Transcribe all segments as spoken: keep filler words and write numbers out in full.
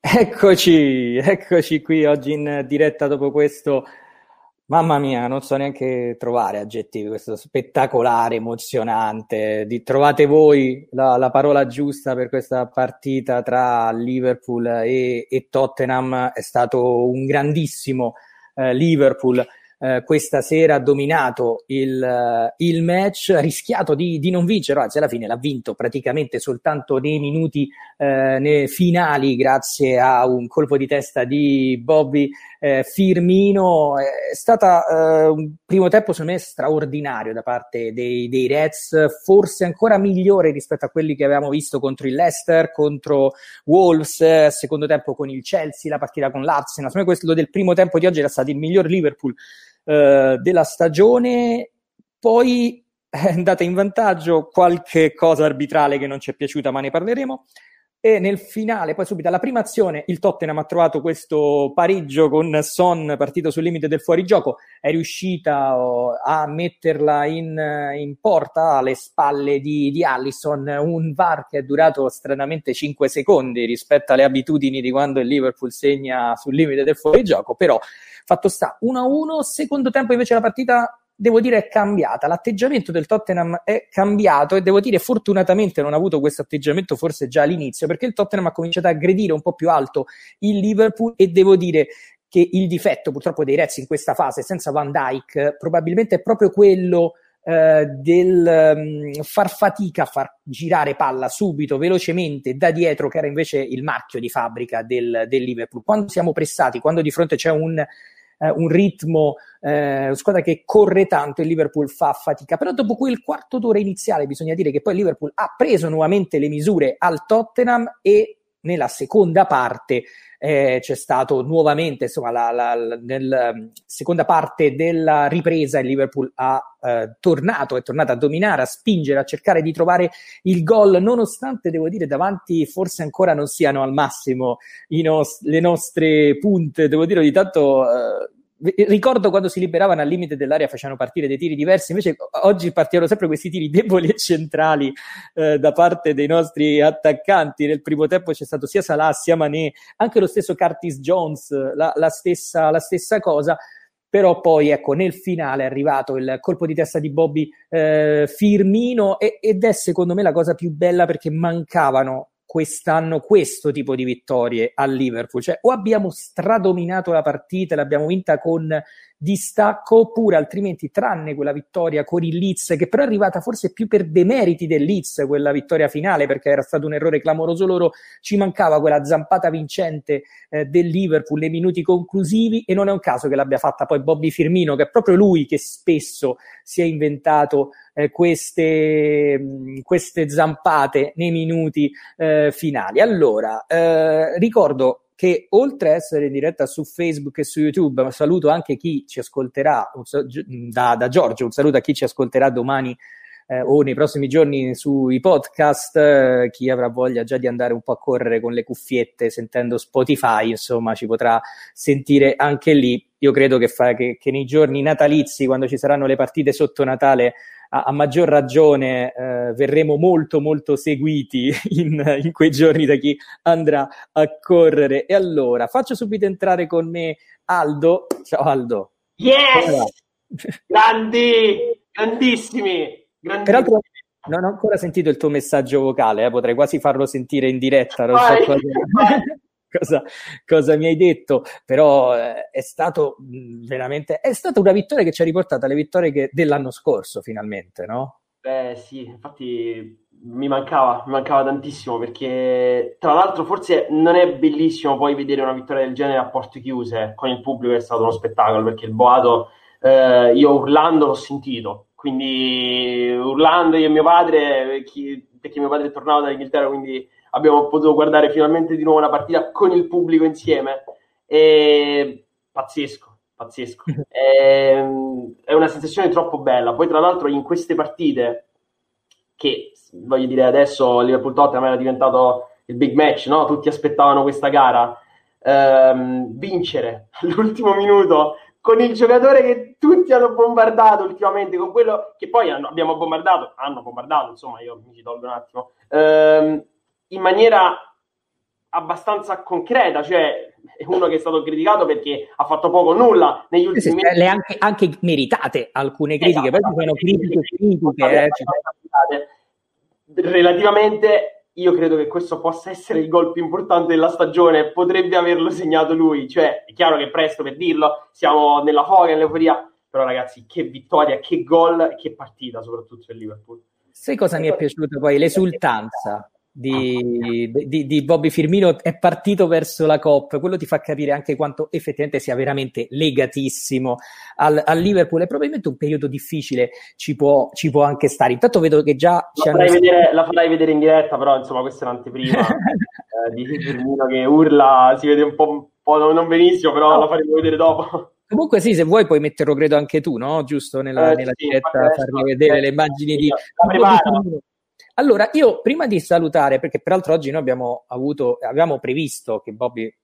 Eccoci, eccoci qui oggi in diretta dopo questo. Mamma mia, non so neanche trovare aggettivi, questo spettacolare, emozionante. Di, trovate voi la, la parola giusta per questa partita tra Liverpool e, e Tottenham. È stato un grandissimo eh, Liverpool. Eh, questa sera ha dominato il, il match, ha rischiato di, di non vincere, anzi alla fine l'ha vinto praticamente soltanto nei minuti eh, nei finali grazie a un colpo di testa di Bobby eh, Firmino. È stata eh, un primo tempo secondo me straordinario da parte dei, dei Reds, forse ancora migliore rispetto a quelli che avevamo visto contro il Leicester, contro Wolves, eh, secondo tempo con il Chelsea, la partita con l'Arsenal. Secondo me questo del primo tempo di oggi era stato il miglior Liverpool della stagione. Poi è andata in vantaggio, qualche cosa arbitrale che non ci è piaciuta, ma ne parleremo, e nel finale poi subito alla prima azione il Tottenham ha trovato questo pareggio con Son partito sul limite del fuorigioco, è riuscita a metterla in, in porta alle spalle di, di Alisson, un V A R che è durato stranamente cinque secondi rispetto alle abitudini di quando il Liverpool segna sul limite del fuorigioco. Però fatto sta, uno a uno. Secondo tempo invece la partita, devo dire, è cambiata. L'atteggiamento del Tottenham è cambiato e devo dire fortunatamente non ha avuto questo atteggiamento forse già all'inizio, perché il Tottenham ha cominciato a aggredire un po' più alto il Liverpool, e devo dire che il difetto purtroppo dei Reds in questa fase senza Van Dijk probabilmente è proprio quello eh, del um, far fatica a far girare palla subito, velocemente, da dietro, che era invece il marchio di fabbrica del, del Liverpool. Quando siamo pressati, quando di fronte c'è un Uh, un ritmo, una uh, squadra che corre tanto, il Liverpool fa fatica. Però dopo quel quarto d'ora iniziale bisogna dire che poi il Liverpool ha preso nuovamente le misure al Tottenham, e nella seconda parte eh, c'è stato nuovamente, insomma, la, la, la nella seconda parte della ripresa il Liverpool ha eh, tornato, è tornato a dominare, a spingere, a cercare di trovare il gol, nonostante devo dire davanti forse ancora non siano al massimo i nos- le nostre punte. Devo dire ogni tanto eh, ricordo quando si liberavano al limite dell'area facevano partire dei tiri diversi, invece oggi partivano sempre questi tiri deboli e centrali eh, da parte dei nostri attaccanti. Nel primo tempo c'è stato sia Salah sia Mané, anche lo stesso Curtis Jones, la, la, stessa, la stessa cosa. Però poi ecco, nel finale è arrivato il colpo di testa di Bobby eh, Firmino, e, ed è secondo me la cosa più bella, perché mancavano quest'anno questo tipo di vittorie al Liverpool, cioè o abbiamo stradominato la partita, l'abbiamo vinta con distacco, oppure altrimenti, tranne quella vittoria con il Leeds, che però è arrivata forse più per demeriti del Leeds, quella vittoria finale, perché era stato un errore clamoroso loro, ci mancava quella zampata vincente eh, del Liverpool nei minuti conclusivi, e non è un caso che l'abbia fatta poi Bobby Firmino, che è proprio lui che spesso si è inventato eh, queste, queste zampate nei minuti eh, finali. Allora, eh, ricordo che oltre a essere in diretta su Facebook e su YouTube, saluto anche chi ci ascolterà da, da Giorgio, un saluto a chi ci ascolterà domani eh, o nei prossimi giorni sui podcast, eh, chi avrà voglia già di andare un po' a correre con le cuffiette sentendo Spotify, insomma ci potrà sentire anche lì. Io credo che, fa, che, che nei giorni natalizi, quando ci saranno le partite sotto Natale, a, a maggior ragione eh, verremo molto molto seguiti in, in quei giorni da chi andrà a correre. E allora faccio subito entrare con me Aldo. Ciao Aldo. Yes! Grandi, grandissimi, grandissimi. Peraltro non ho ancora sentito il tuo messaggio vocale, eh? Potrei quasi farlo sentire in diretta, non vai, so cosa... Cosa, cosa mi hai detto, però eh, è stato mh, veramente è stata una vittoria che ci ha riportato alle vittorie che, dell'anno scorso, finalmente, no? Beh sì, infatti mi mancava, mi mancava tantissimo, perché tra l'altro forse non è bellissimo poi vedere una vittoria del genere a porte chiuse con il pubblico. È stato uno spettacolo, perché il boato eh, io urlando l'ho sentito, quindi urlando io e mio padre, perché, perché mio padre tornava dall'Inghilterra, quindi abbiamo potuto guardare finalmente di nuovo una partita con il pubblico insieme. E... pazzesco, pazzesco. è... è una sensazione troppo bella. Poi tra l'altro in queste partite, che voglio dire adesso Liverpool-Tottenham era diventato il big match, no? Tutti aspettavano questa gara. Ehm, vincere all'ultimo minuto con il giocatore che tutti hanno bombardato ultimamente, con quello che poi hanno, abbiamo bombardato, hanno bombardato, insomma io mi ci tolgo un attimo. Ehm, in maniera abbastanza concreta, cioè uno che è stato criticato perché ha fatto poco o nulla negli ultimi anni, anche, anche meritate alcune critiche, esatto, poi sono critiche critiche eh, cioè. Relativamente io credo che questo possa essere il gol più importante della stagione, potrebbe averlo segnato lui, cioè è chiaro che è presto per dirlo, siamo nella foga, nell'euforia, però ragazzi che vittoria, che gol, che partita soprattutto per Liverpool. Sai cosa mi è piaciuto poi? L'esultanza Di, di, di Bobby Firmino è partito verso la Coppa, quello ti fa capire anche quanto effettivamente sia veramente legatissimo al, al Liverpool, e probabilmente un periodo difficile ci può, ci può anche stare. Intanto vedo che già la farai, vedere, la farai vedere in diretta, però insomma questa è l'anteprima eh, di Firmino che urla, si vede un po', un po' non benissimo, però no, la faremo vedere dopo. Comunque sì, se vuoi puoi metterlo credo anche tu, no? Giusto, nella, eh, nella sì, diretta farmi adesso, vedere eh, le immagini di Firmino. Allora, io prima di salutare, perché peraltro oggi noi abbiamo avuto, avevamo previsto che Bobby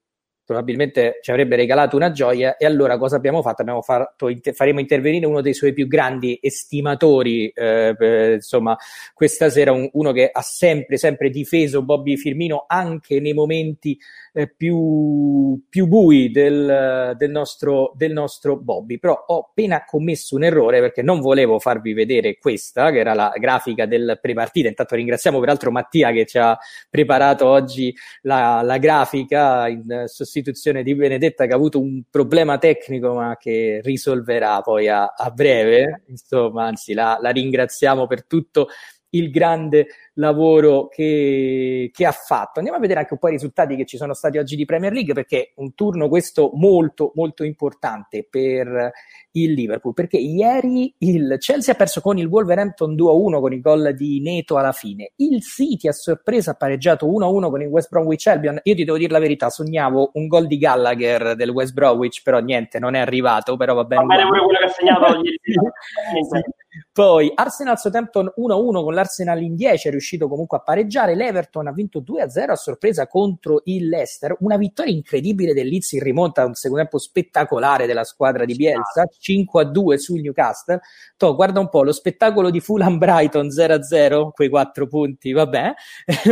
probabilmente ci avrebbe regalato una gioia, e allora cosa abbiamo fatto? Abbiamo fatto faremo intervenire uno dei suoi più grandi estimatori, eh, per, insomma, questa sera un, uno che ha sempre, sempre difeso Bobby Firmino anche nei momenti eh, più, più bui del, del, nostro, del nostro Bobby. Però ho appena commesso un errore perché non volevo farvi vedere questa, che era la grafica del prepartita. Intanto ringraziamo peraltro Mattia che ci ha preparato oggi la, la grafica in sostituzione di Benedetta, che ha avuto un problema tecnico ma che risolverà poi a, a breve, insomma, anzi la, la ringraziamo per tutto il grande lavoro che, che ha fatto. Andiamo a vedere anche un po' i risultati che ci sono stati oggi di Premier League, perché un turno questo molto molto importante per il Liverpool, perché ieri il Chelsea ha perso con il Wolverhampton due a uno con il gol di Neto alla fine, il City a sorpresa ha pareggiato uno a uno con il West Bromwich Albion. Io ti devo dire la verità, sognavo un gol di Gallagher del West Bromwich, però niente, non è arrivato, però va bene, va bene pure quello che ha segnato ieri. Poi Arsenal Southampton uno a uno con l'Arsenal in dieci, è riuscito comunque a pareggiare. L'Everton ha vinto due a zero a sorpresa contro il Leicester, una vittoria incredibile del Leeds in rimonta a un secondo tempo spettacolare della squadra di Bielsa, cinque a due sul Newcastle. Toh, guarda un po' lo spettacolo di Fulham Brighton zero a zero, quei quattro punti, vabbè.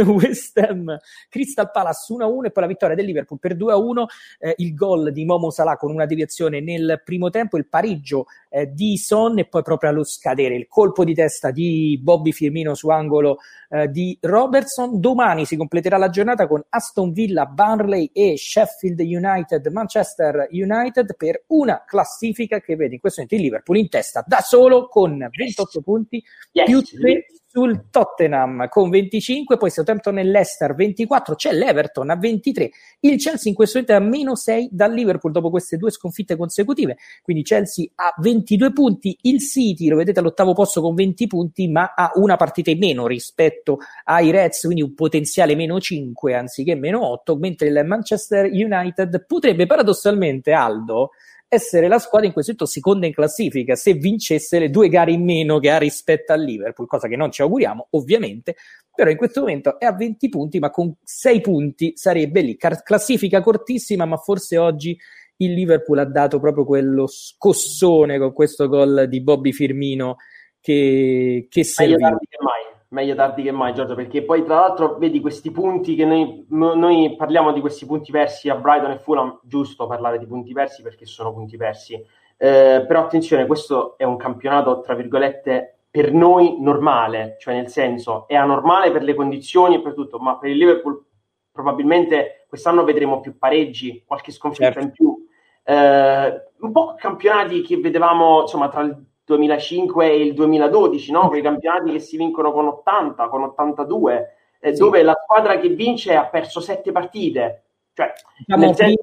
West Ham Crystal Palace uno a uno, e poi la vittoria del Liverpool per due a uno, eh, il gol di Momo Salah con una deviazione nel primo tempo, il pareggio eh, di Son, e poi proprio allo scadere il colpo di testa di Bobby Firmino su angolo eh, di Robertson. Domani si completerà la giornata con Aston Villa, Burnley e Sheffield United, Manchester United, per una classifica che vede in questo momento il Liverpool in testa da solo con ventotto punti, yes, più tre sul Tottenham con venticinque, poi Southampton e Leicester ventiquattro, c'è l'Everton a ventitré, il Chelsea in questo momento è a meno sei dal Liverpool dopo queste due sconfitte consecutive, quindi Chelsea ha ventidue punti, il City lo vedete all'ottavo posto con venti punti ma ha una partita in meno rispetto ai Reds, quindi un potenziale meno cinque anziché meno otto, mentre il Manchester United potrebbe paradossalmente, Aldo, essere la squadra in questo momento seconda in classifica se vincesse le due gare in meno che ha rispetto al Liverpool, cosa che non ci auguriamo ovviamente, però in questo momento è a venti punti ma con sei punti sarebbe lì, classifica cortissima, ma forse oggi il Liverpool ha dato proprio quello scossone con questo gol di Bobby Firmino che, che serviva. Meglio tardi che mai, meglio tardi che mai, Giorgio, perché poi tra l'altro vedi questi punti che noi, noi parliamo di questi punti persi a Brighton e Fulham, giusto parlare di punti persi perché sono punti persi, eh, però attenzione, questo è un campionato tra virgolette per noi normale, cioè nel senso è anormale per le condizioni e per tutto, ma per il Liverpool probabilmente quest'anno vedremo più pareggi, qualche sconfitta, certo, in più, eh, un po' campionati che vedevamo insomma tra il duemilacinque e il duemiladodici, no? Quei campionati che si vincono con ottanta, con ottantadue, eh, sì, dove la squadra che vince ha perso sette partite. Cioè, diciamo, prima, gen-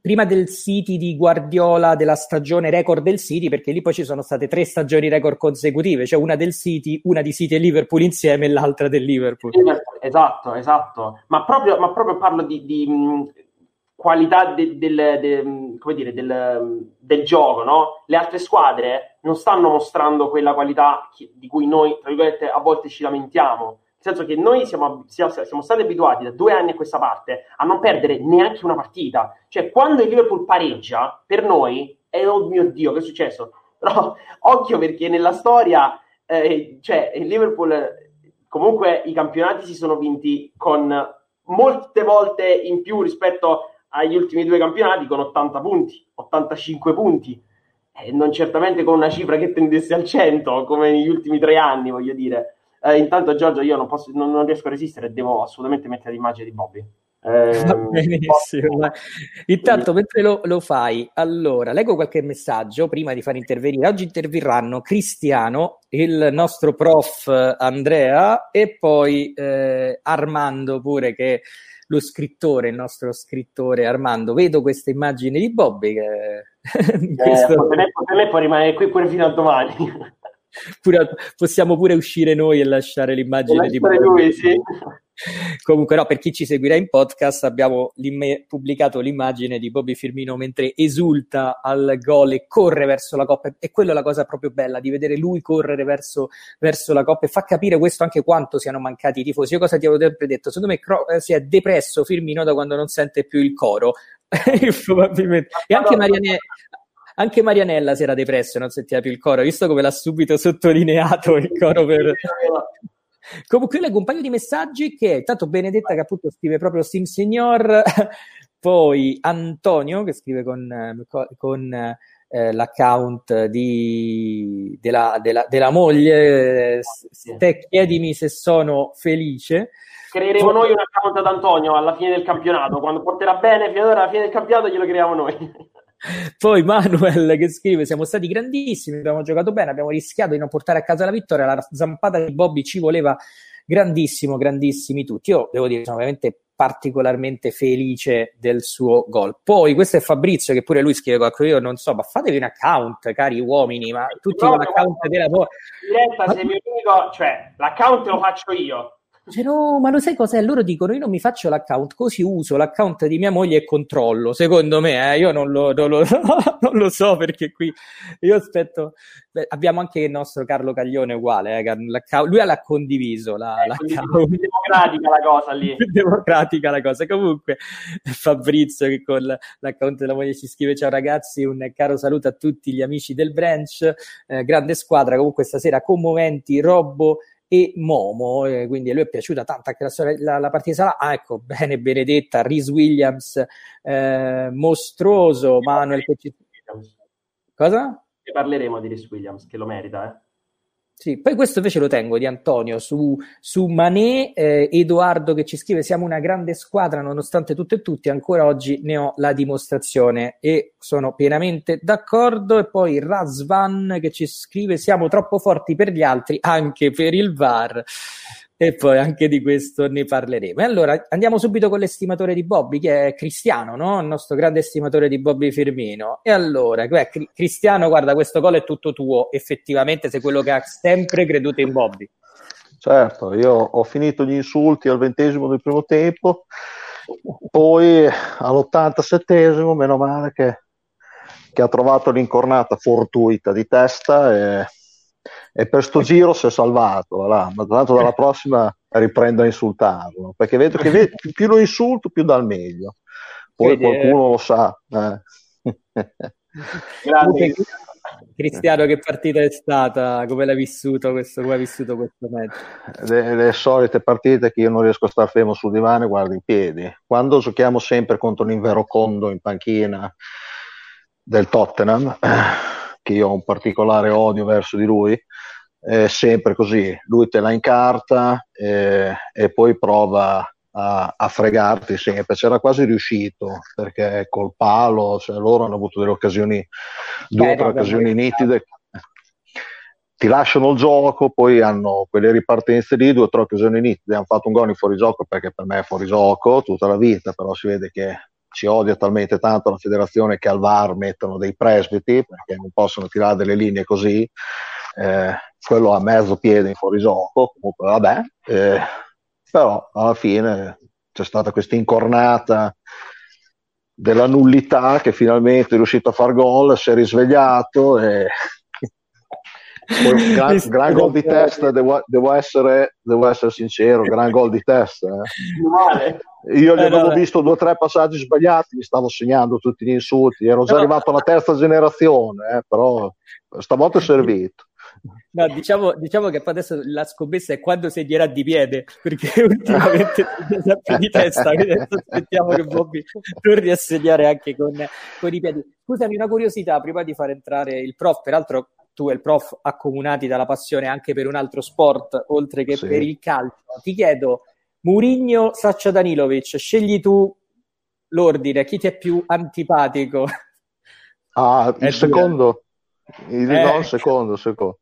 prima del City di Guardiola, della stagione record del City, perché lì poi ci sono state tre stagioni record consecutive, cioè una del City, una di City e Liverpool insieme e l'altra del Liverpool. Esatto, esatto. Ma proprio, ma proprio parlo di... di mh, qualità del, del, del, come dire, del, del gioco, no? Le altre squadre non stanno mostrando quella qualità che, di cui noi, tra virgolette, a volte ci lamentiamo, nel senso che noi siamo, siamo, siamo stati abituati da due anni a questa parte a non perdere neanche una partita, cioè quando il Liverpool pareggia per noi è, oh mio Dio, che è successo? Però occhio, perché nella storia eh, cioè il Liverpool, comunque i campionati si sono vinti con molte volte in più rispetto agli ultimi due campionati, con ottanta punti, ottantacinque punti, e non certamente con una cifra che tendesse al cento come negli ultimi tre anni, voglio dire. Eh, intanto Giorgio, io non, posso, non, non riesco a resistere, devo assolutamente mettere l'immagine di Bobby. Eh, Va benissimo. Posso... Intanto mentre lo, lo fai, allora leggo qualche messaggio prima di far intervenire. Oggi interverranno Cristiano, il nostro prof Andrea, e poi eh, Armando pure, che lo scrittore, il nostro scrittore Armando. Vedo questa immagine di Bobby che... eh, questo... per, me, per me può rimanere qui pure fino a domani. Pure, possiamo pure uscire noi e lasciare l'immagine e di Bobby lui, sì. Comunque no, per chi ci seguirà in podcast abbiamo l'im- pubblicato l'immagine di Bobby Firmino mentre esulta al gol e corre verso la coppa, e quella è la cosa proprio bella di vedere lui correre verso, verso la coppa, e fa capire questo anche quanto siano mancati i tifosi. Io cosa ti avevo sempre detto, secondo me cro- si è depresso Firmino da quando non sente più il coro. Probabilmente. E anche Marianella Anche Marianella si era depressa e non sentiva più il coro, visto come l'ha subito sottolineato il coro. Per... Comunque leggo un paio di messaggi che, tanto Benedetta che appunto scrive proprio Sim Signor, poi Antonio che scrive con, con eh, l'account di, della, della, della moglie, te chiedimi se sono felice. Creeremo noi un account ad Antonio alla fine del campionato, quando porterà bene fino ad ora alla fine del campionato glielo creiamo noi. Poi Manuel che scrive: siamo stati grandissimi, abbiamo giocato bene, abbiamo rischiato di non portare a casa la vittoria, la zampata di Bobby ci voleva, grandissimo, grandissimi tutti. Io devo dire, sono veramente particolarmente felice del suo gol. Poi questo è Fabrizio che pure lui scrive qualcosa, io non so, ma fatevi un account, cari uomini, ma tutti no, con l'account no, della tua diretta, ma... se mi dico, cioè l'account lo faccio io. Cioè, no, ma lo sai cos'è? Loro dicono io non mi faccio l'account, così uso l'account di mia moglie e controllo. Secondo me, eh, io non lo, non, lo, non lo so, perché qui io aspetto. Beh, abbiamo anche il nostro Carlo Caglione uguale, eh, lui l'ha condiviso la, eh, l'account. È democratica la cosa lì. È democratica la cosa. Comunque Fabrizio che con l'account della moglie ci scrive: ciao ragazzi, un caro saluto a tutti gli amici del branch, eh, grande squadra, comunque stasera commoventi, Robbo e Momo, eh, quindi a lui è piaciuta tanto anche la, la, la partita di Salah. Ah, ecco, bene Benedetta, Rhys Williams eh, mostruoso, Manuel che ci... Cosa? Ne parleremo di Rhys Williams, che lo merita, eh. Sì, poi questo invece lo tengo di Antonio su, su Mané, eh, Edoardo che ci scrive: siamo una grande squadra nonostante tutto e tutti, ancora oggi ne ho la dimostrazione, e sono pienamente d'accordo. E poi Razvan che ci scrive: siamo troppo forti per gli altri, anche per il V A R, e poi anche di questo ne parleremo. E allora andiamo subito con l'estimatore di Bobby, che è Cristiano, no? Il nostro grande estimatore di Bobby Firmino. E allora, beh, Cristiano, guarda, questo gol è tutto tuo, effettivamente sei quello che ha sempre creduto in Bobby. Certo, io ho finito gli insulti al ventesimo del primo tempo, poi all'ottantasettesimo meno male che, che ha trovato l'incornata fortuita di testa e e per sto giro si è salvato, voilà. Ma tanto dalla prossima riprendo a insultarlo, perché vedo che vedo, più lo insulto più dà il meglio, poi quindi, qualcuno eh... lo sa eh. Grazie. Cristiano, che partita è stata? Come l'hai vissuto questo, come hai vissuto questo match? Le, le solite partite che io non riesco a star fermo sul divano e guardo in piedi, quando giochiamo sempre contro l'inverocondo in panchina del Tottenham, che io ho un particolare odio verso di lui, è sempre così, lui te la incarta e, e poi prova a, a fregarti sempre, c'era quasi riuscito, perché col palo, cioè loro hanno avuto delle occasioni, due o tre occasioni nitide, ti lasciano il gioco, poi hanno quelle ripartenze lì, due o tre occasioni nitide, hanno fatto un gol in fuorigioco, perché per me è fuorigioco tutta la vita, però si vede che ci odia talmente tanto la federazione che al V A R mettono dei presbiti perché non possono tirare delle linee così, eh, quello a mezzo piede in fuorigioco, comunque vabbè, eh, però alla fine c'è stata questa incornata della nullità che finalmente è riuscito a far gol, si è risvegliato e poi, gran, gran gol di testa, devo, devo, essere, devo essere sincero, gran gol di testa, eh. Io gli eh, avevo no, visto due o tre passaggi sbagliati, mi stavo segnando tutti gli insulti, ero già no, arrivato alla terza generazione, eh, però stavolta è servito. No, diciamo, diciamo che adesso la scommessa è quando segnerà di piede, perché ultimamente sempre di testa, quindi adesso aspettiamo che Bobby torni a segnare anche con, con i piedi. Scusami, una curiosità prima di far entrare il prof, peraltro tu e il prof accomunati dalla passione anche per un altro sport, oltre che sì. per il calcio. Ti chiedo, Mourinho, Sacha Danilovic, scegli tu l'ordine, chi ti è più antipatico? Ah, il è secondo? Il, eh. No, il secondo, secondo.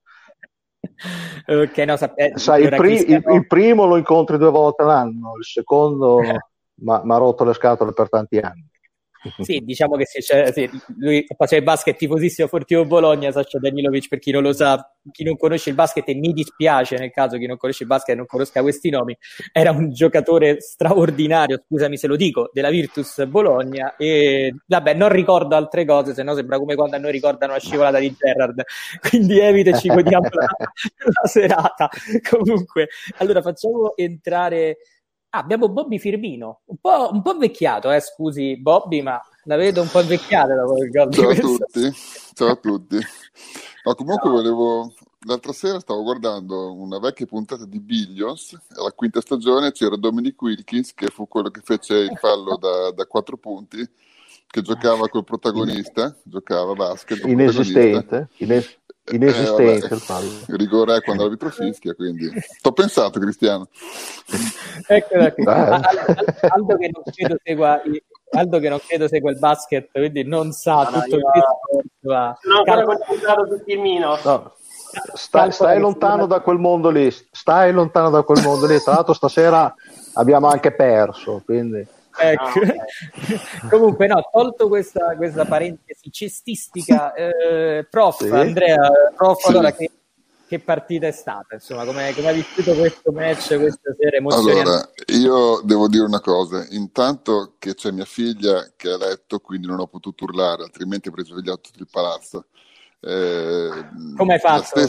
Ok, no, sap- eh, sai, il, pri- il, il primo lo incontri due volte l'anno, il secondo mi ha rotto le scatole per tanti anni. Sì, diciamo che se c'è, se lui faceva il basket, tifosissimo Fortino Bologna, Sacha Danilovic, per chi non lo sa, chi non conosce il basket, e mi dispiace nel caso chi non conosce il basket e non conosca questi nomi, era un giocatore straordinario, scusami se lo dico, della Virtus Bologna, e vabbè, non ricordo altre cose, se no sembra come quando a noi ricordano la scivolata di Gerrard, quindi evitaci, godiamo la, la serata. Comunque, allora facciamo entrare... Ah, abbiamo Bobby Firmino, un po', un po' invecchiato, eh, scusi Bobby, ma la vedo un po' invecchiata. Da ciao a tutti, ciao a tutti. Ma comunque no. volevo, l'altra sera stavo guardando una vecchia puntata di Billions, alla quinta stagione c'era Dominic Wilkins, che fu quello che fece il fallo da, da quattro punti, che giocava col protagonista, giocava basket. Inesistente, inesistente. Inesistente eh, il fallo. Rigore quando l'arbitro fischia, quindi t'ho pensato, Cristiano. Eccola qui. Aldo che non credo segua Aldo che non credo segua il basket, quindi non sa no, tutto no, il no, no, no. Stai, stai lontano da quel mondo lì, stai lontano da quel mondo lì. Tra l'altro stasera abbiamo anche perso, quindi ecco. No. Comunque no, tolto questa, questa parentesi cestistica, eh, prof sì. Andrea, prof sì. Allora che, che partita è stata, insomma, come ha vissuto questo match questa sera emozionante? Allora, io devo dire una cosa, intanto che c'è mia figlia che ha letto, quindi non ho potuto urlare, altrimenti avrei svegliato tutto il palazzo. Eh, come hai fatto?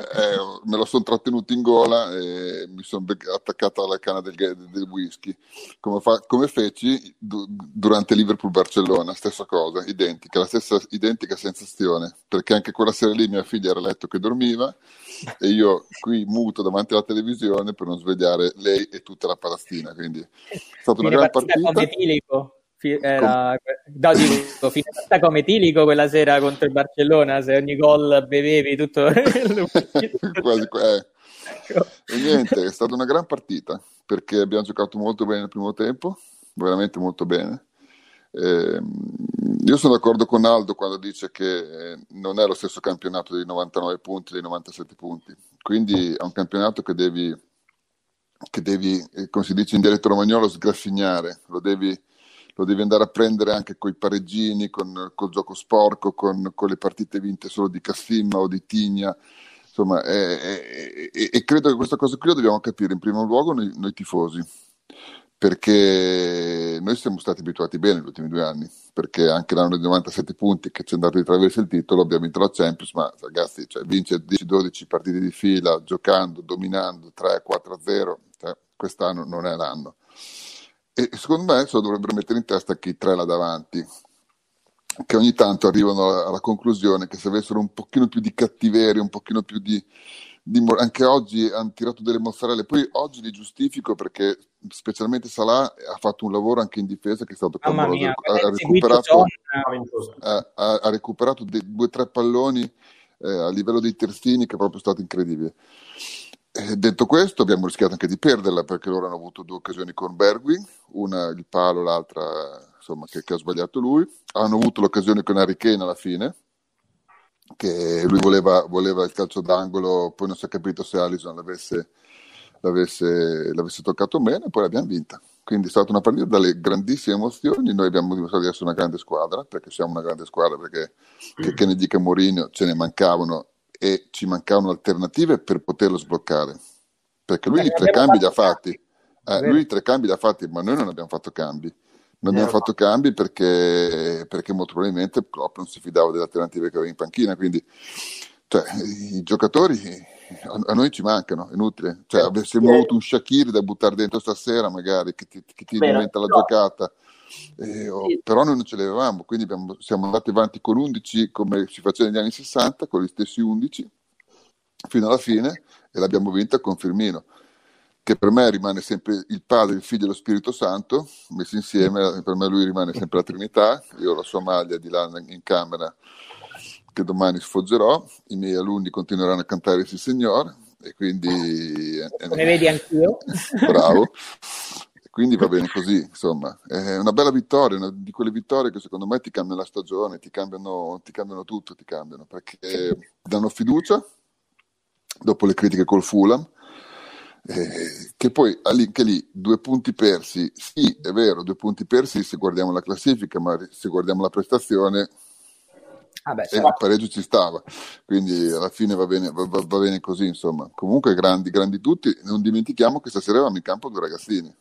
Eh, me lo sono trattenuto in gola e mi sono attaccato alla canna del, del whisky, come, fa, come feci du, durante Liverpool-Barcellona, stessa cosa, identica, la stessa identica sensazione, perché anche quella sera lì mia figlia era a letto che dormiva e io qui muto davanti alla televisione per non svegliare lei e tutta la palazzina, quindi è stata una gran partita. partita. Era no, dico, finita come Tilico quella sera contro il Barcellona, se ogni gol bevevi tutto quasi, eh. E niente, è stata una gran partita perché abbiamo giocato molto bene nel primo tempo, veramente molto bene. Eh, io sono d'accordo con Aldo quando dice che non è lo stesso campionato dei novantanove punti dei novantasette punti, quindi è un campionato che devi che devi, come si dice in dialetto romagnolo, sgraffignare, lo devi lo devi andare a prendere anche coi pareggini, con col gioco sporco, con, con le partite vinte solo di Cassimma o di Tigna, insomma, e, e, e credo che questa cosa qui la dobbiamo capire in primo luogo noi, noi tifosi, perché noi siamo stati abituati bene negli ultimi due anni, perché anche l'anno dei novantasette punti che ci è andato di traverso il titolo, abbiamo vinto la Champions, ma ragazzi, cioè, vince dieci dodici partite di fila, giocando, dominando, tre quattro zero, cioè, quest'anno non è l'anno. E secondo me se dovrebbero mettere in testa chi tre là davanti, che ogni tanto arrivano alla conclusione che se avessero un pochino più di cattiveria, un pochino più di, di anche oggi hanno tirato delle mozzarelle, poi oggi li giustifico perché specialmente Salah ha fatto un lavoro anche in difesa che è stato clamoroso, ha, ha recuperato, ha, ha recuperato dei, due o tre palloni eh, a livello dei terzini che è proprio stato incredibile. Detto questo, abbiamo rischiato anche di perderla perché loro hanno avuto due occasioni con Bergwijn, una il palo, l'altra insomma che, che ha sbagliato lui. Hanno avuto l'occasione con Harry Kane alla fine, che lui voleva, voleva il calcio d'angolo, poi non si è capito se Alisson l'avesse, l'avesse, l'avesse toccato o meno, e poi l'abbiamo vinta. Quindi è stata una partita dalle grandissime emozioni. Noi abbiamo dimostrato di essere una grande squadra, perché siamo una grande squadra, perché che, che ne dica Mourinho, ce ne mancavano. E ci mancavano alternative per poterlo sbloccare, perché lui i tre cambi li ha fatti, eh, lui i tre cambi li ha fatti, ma noi non abbiamo fatto cambi, non abbiamo fatto cambi perché, perché molto probabilmente Klopp non si fidava delle alternative che aveva in panchina, quindi cioè, i giocatori a, a noi ci mancano, è inutile, cioè avessimo avuto un Shaqiri da buttare dentro stasera magari, che ti, che ti diventa la giocata. Eh, oh, sì. Però noi non ce l'avevamo, quindi abbiamo, siamo andati avanti con undici come si faceva negli anni sessanta, con gli stessi undici, fino alla fine, e l'abbiamo vinta con Firmino, che per me rimane sempre il Padre, il Figlio e lo Spirito Santo messi insieme. Per me lui rimane sempre la Trinità. Io ho la sua maglia di là in camera che domani sfoggerò, i miei alunni continueranno a cantare sì Signore, e quindi ne vedi anch'io, bravo, quindi va bene così, insomma è una bella vittoria, una di quelle vittorie che secondo me ti cambiano la stagione, ti cambiano, ti cambiano tutto, ti cambiano, perché danno fiducia dopo le critiche col Fulham. Eh, che poi anche lì due punti persi, sì è vero, due punti persi se guardiamo la classifica, ma se guardiamo la prestazione ah beh, eh, il pareggio ci stava, quindi alla fine va bene, va, va bene così, insomma. Comunque grandi, grandi tutti, non dimentichiamo che stasera avevamo in campo due ragazzini,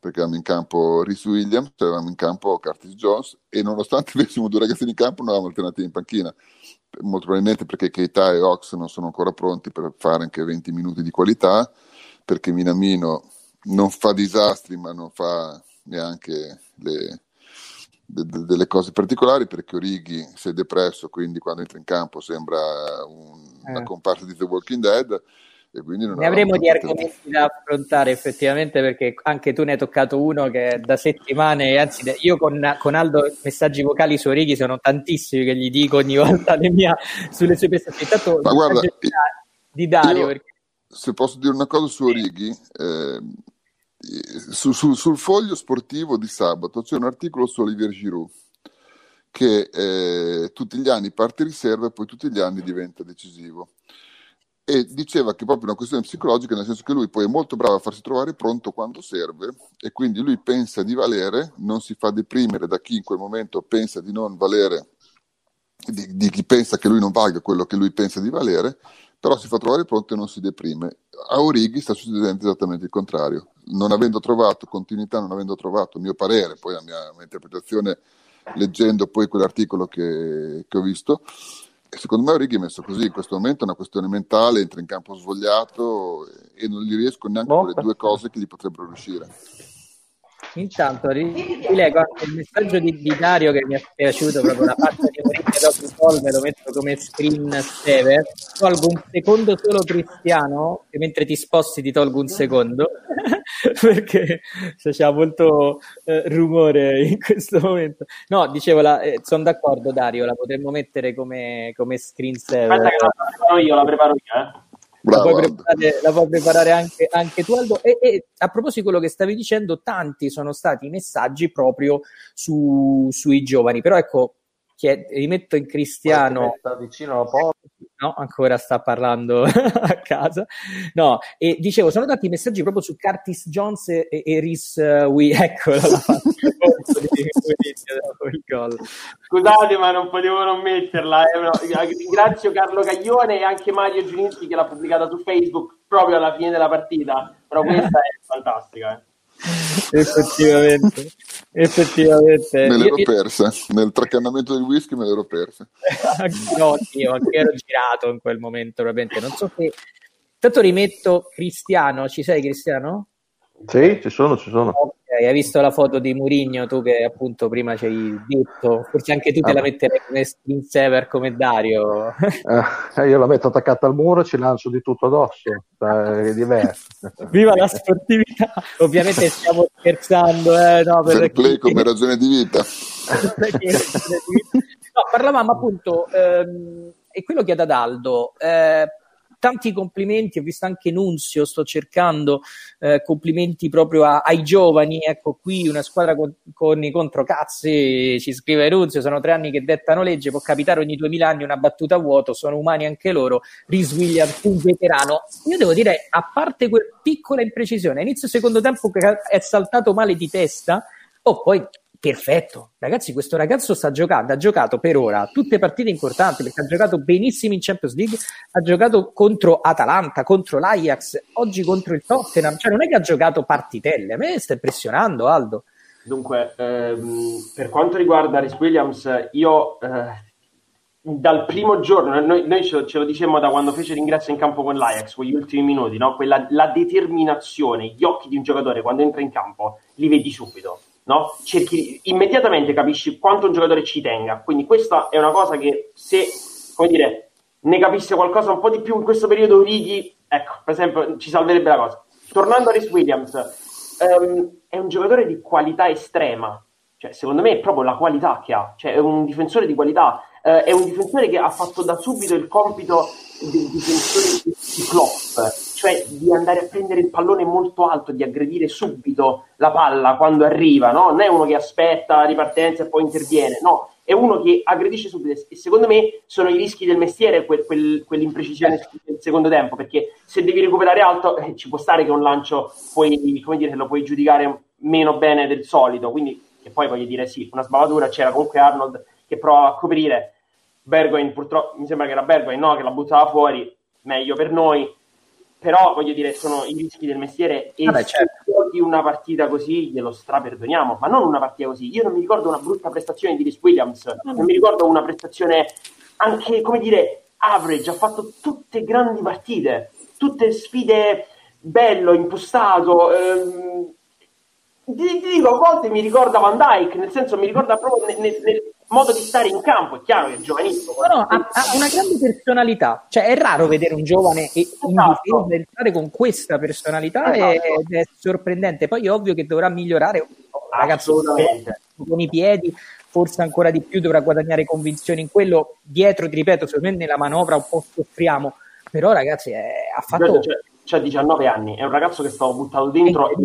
perché avevamo in campo Rhys Williams, avevamo in campo Curtis Jones, e nonostante avessimo due ragazzini in campo non avevamo alternativi in panchina, molto probabilmente perché Keita e Ox non sono ancora pronti per fare anche venti minuti di qualità, perché Minamino non fa disastri ma non fa neanche le, de, de, delle cose particolari, perché Origi si è depresso, quindi quando entra in campo sembra un, eh. una comparsa di The Walking Dead, e quindi non ne avremo di argomenti da affrontare effettivamente, perché anche tu ne hai toccato uno che da settimane, anzi io con, con Aldo messaggi vocali su Origi sono tantissimi che gli dico ogni volta le mia, sulle sue prestazioni. Ma guarda, di Dario io... perché se posso dire una cosa su Origi, eh, su, su, sul Foglio Sportivo di sabato c'è un articolo su Olivier Giroud che eh, tutti gli anni parte riserva e poi tutti gli anni diventa decisivo, e diceva che è proprio una questione psicologica, nel senso che lui poi è molto bravo a farsi trovare pronto quando serve, e quindi lui pensa di valere, non si fa deprimere da chi in quel momento pensa di non valere, di, di chi pensa che lui non valga quello che lui pensa di valere, però si fa trovare pronto e non si deprime. A Origi sta succedendo esattamente il contrario, non avendo trovato continuità, non avendo trovato, a mio parere, poi la mia, mia interpretazione leggendo poi quell'articolo che, che ho visto, e secondo me Origi è messo così in questo momento, è una questione mentale, entra in campo svogliato e non gli riesco neanche oh, con le due cose che gli potrebbero riuscire. Intanto rilego anche il messaggio di, di Dario che mi è piaciuto, proprio la parte di Origi dopo il gol me lo metto come screen saver, tolgo un secondo solo Cristiano, che mentre ti sposti ti tolgo un secondo perché c'è molto eh, rumore in questo momento. No, dicevo, la, eh, sono d'accordo Dario, la potremmo mettere come, come screen saver. Aspetta che la preparo io, la preparo io eh La puoi, preparare, la puoi preparare anche, anche tu Aldo, e, e a proposito di quello che stavi dicendo, tanti sono stati i messaggi proprio su, sui giovani, però ecco, chied- rimetto in Cristiano, sta vicino alla porta. No, ancora sta parlando a casa. No, e dicevo, sono tanti messaggi proprio su Curtis Jones e, e Rhys Williams. Eccolo, la gol. Scusate, ma non potevo non metterla. Eh. Ringrazio Carlo Caglione e anche Mario Giuninzi che l'ha pubblicata su Facebook proprio alla fine della partita. Però questa è fantastica. Eh. Effettivamente. Effettivamente me l'ero io, persa io... nel tracannamento del whisky me l'ero persa no, io anche ero girato in quel momento, veramente non so che tanto. Rimetto Cristiano, ci sei Cristiano? Sì, ci sono, ci sono. Ok, hai visto la foto di Mourinho tu che appunto prima ci hai detto, forse anche tu te ah. la metterai come screen saver come Dario. Eh, io la metto attaccata al muro e ci lancio di tutto addosso, è diverso. Viva la sportività, ovviamente stiamo scherzando, eh, no, per play come ragione di vita. No, parlavamo appunto ehm, e quello che è ad Aldo, eh, tanti complimenti, ho visto anche Nunzio, sto cercando eh, complimenti proprio a, ai giovani, ecco qui una squadra con, con i controcazzi, ci scrive Nunzio, sono tre anni che dettano legge, può capitare ogni duemila anni una battuta a vuoto, sono umani anche loro. Rhys Williams, un veterano, io devo dire, a parte quella piccola imprecisione inizio secondo tempo che è saltato male di testa, o oh, poi perfetto, ragazzi, questo ragazzo sta giocando, ha giocato per ora tutte partite importanti, perché ha giocato benissimo in Champions League, ha giocato contro Atalanta, contro l'Ajax, oggi contro il Tottenham, cioè non è che ha giocato partitelle, a me sta impressionando Aldo. Dunque, ehm, per quanto riguarda Rhys Williams, io eh, dal primo giorno, noi, noi ce, lo, ce lo dicemmo da quando fece l'ingresso in campo con l'Ajax, quegli ultimi minuti, no? Quella, la determinazione, gli occhi di un giocatore quando entra in campo, li vedi subito. No? Cerchi immediatamente, capisci quanto un giocatore ci tenga, quindi questa è una cosa che, se come dire, ne capisse qualcosa un po' di più in questo periodo Origi, ecco, per esempio, ci salverebbe la cosa. Tornando a Rhys Williams, ehm, è un giocatore di qualità estrema, cioè secondo me è proprio la qualità che ha, cioè è un difensore di qualità, eh, è un difensore che ha fatto da subito il compito del difensore di Klopp, cioè di andare a prendere il pallone molto alto, di aggredire subito la palla quando arriva, no? Non è uno che aspetta la ripartenza e poi interviene, no, è uno che aggredisce subito, e secondo me sono i rischi del mestiere quel, quel, quell'imprecisione del secondo tempo, perché se devi recuperare alto eh, ci può stare che un lancio puoi, come dire, lo puoi giudicare meno bene del solito, quindi, che poi voglio dire, sì, una sbavatura c'era, comunque Arnold che prova a coprire Bergwijn, purtroppo mi sembra che era Bergwijn, no, che la buttava fuori, meglio per noi, però voglio dire, sono i rischi del mestiere, e vabbè, certo, di una partita così glielo straperdoniamo, ma non una partita così, io non mi ricordo una brutta prestazione di Rhys Williams, non mi ricordo una prestazione anche, come dire, average, ha fatto tutte grandi partite, tutte sfide, bello, impostato, ehm, ti, ti dico, a volte mi ricorda Van Dijk, nel senso mi ricorda proprio nel, nel, nel modo di stare in campo, è chiaro che è giovanissimo, no, no, ha, ha una grande personalità, cioè è raro vedere un giovane e esatto, entrare con questa personalità, esatto, ed è sorprendente, poi è ovvio che dovrà migliorare, ragazzi, con i piedi forse ancora di più, dovrà guadagnare convinzioni in quello, dietro ti ripeto, secondo me nella manovra un po' soffriamo, però ragazzi è, ha fatto... Cioè, cioè diciannove anni, è un ragazzo che stava buttato dentro per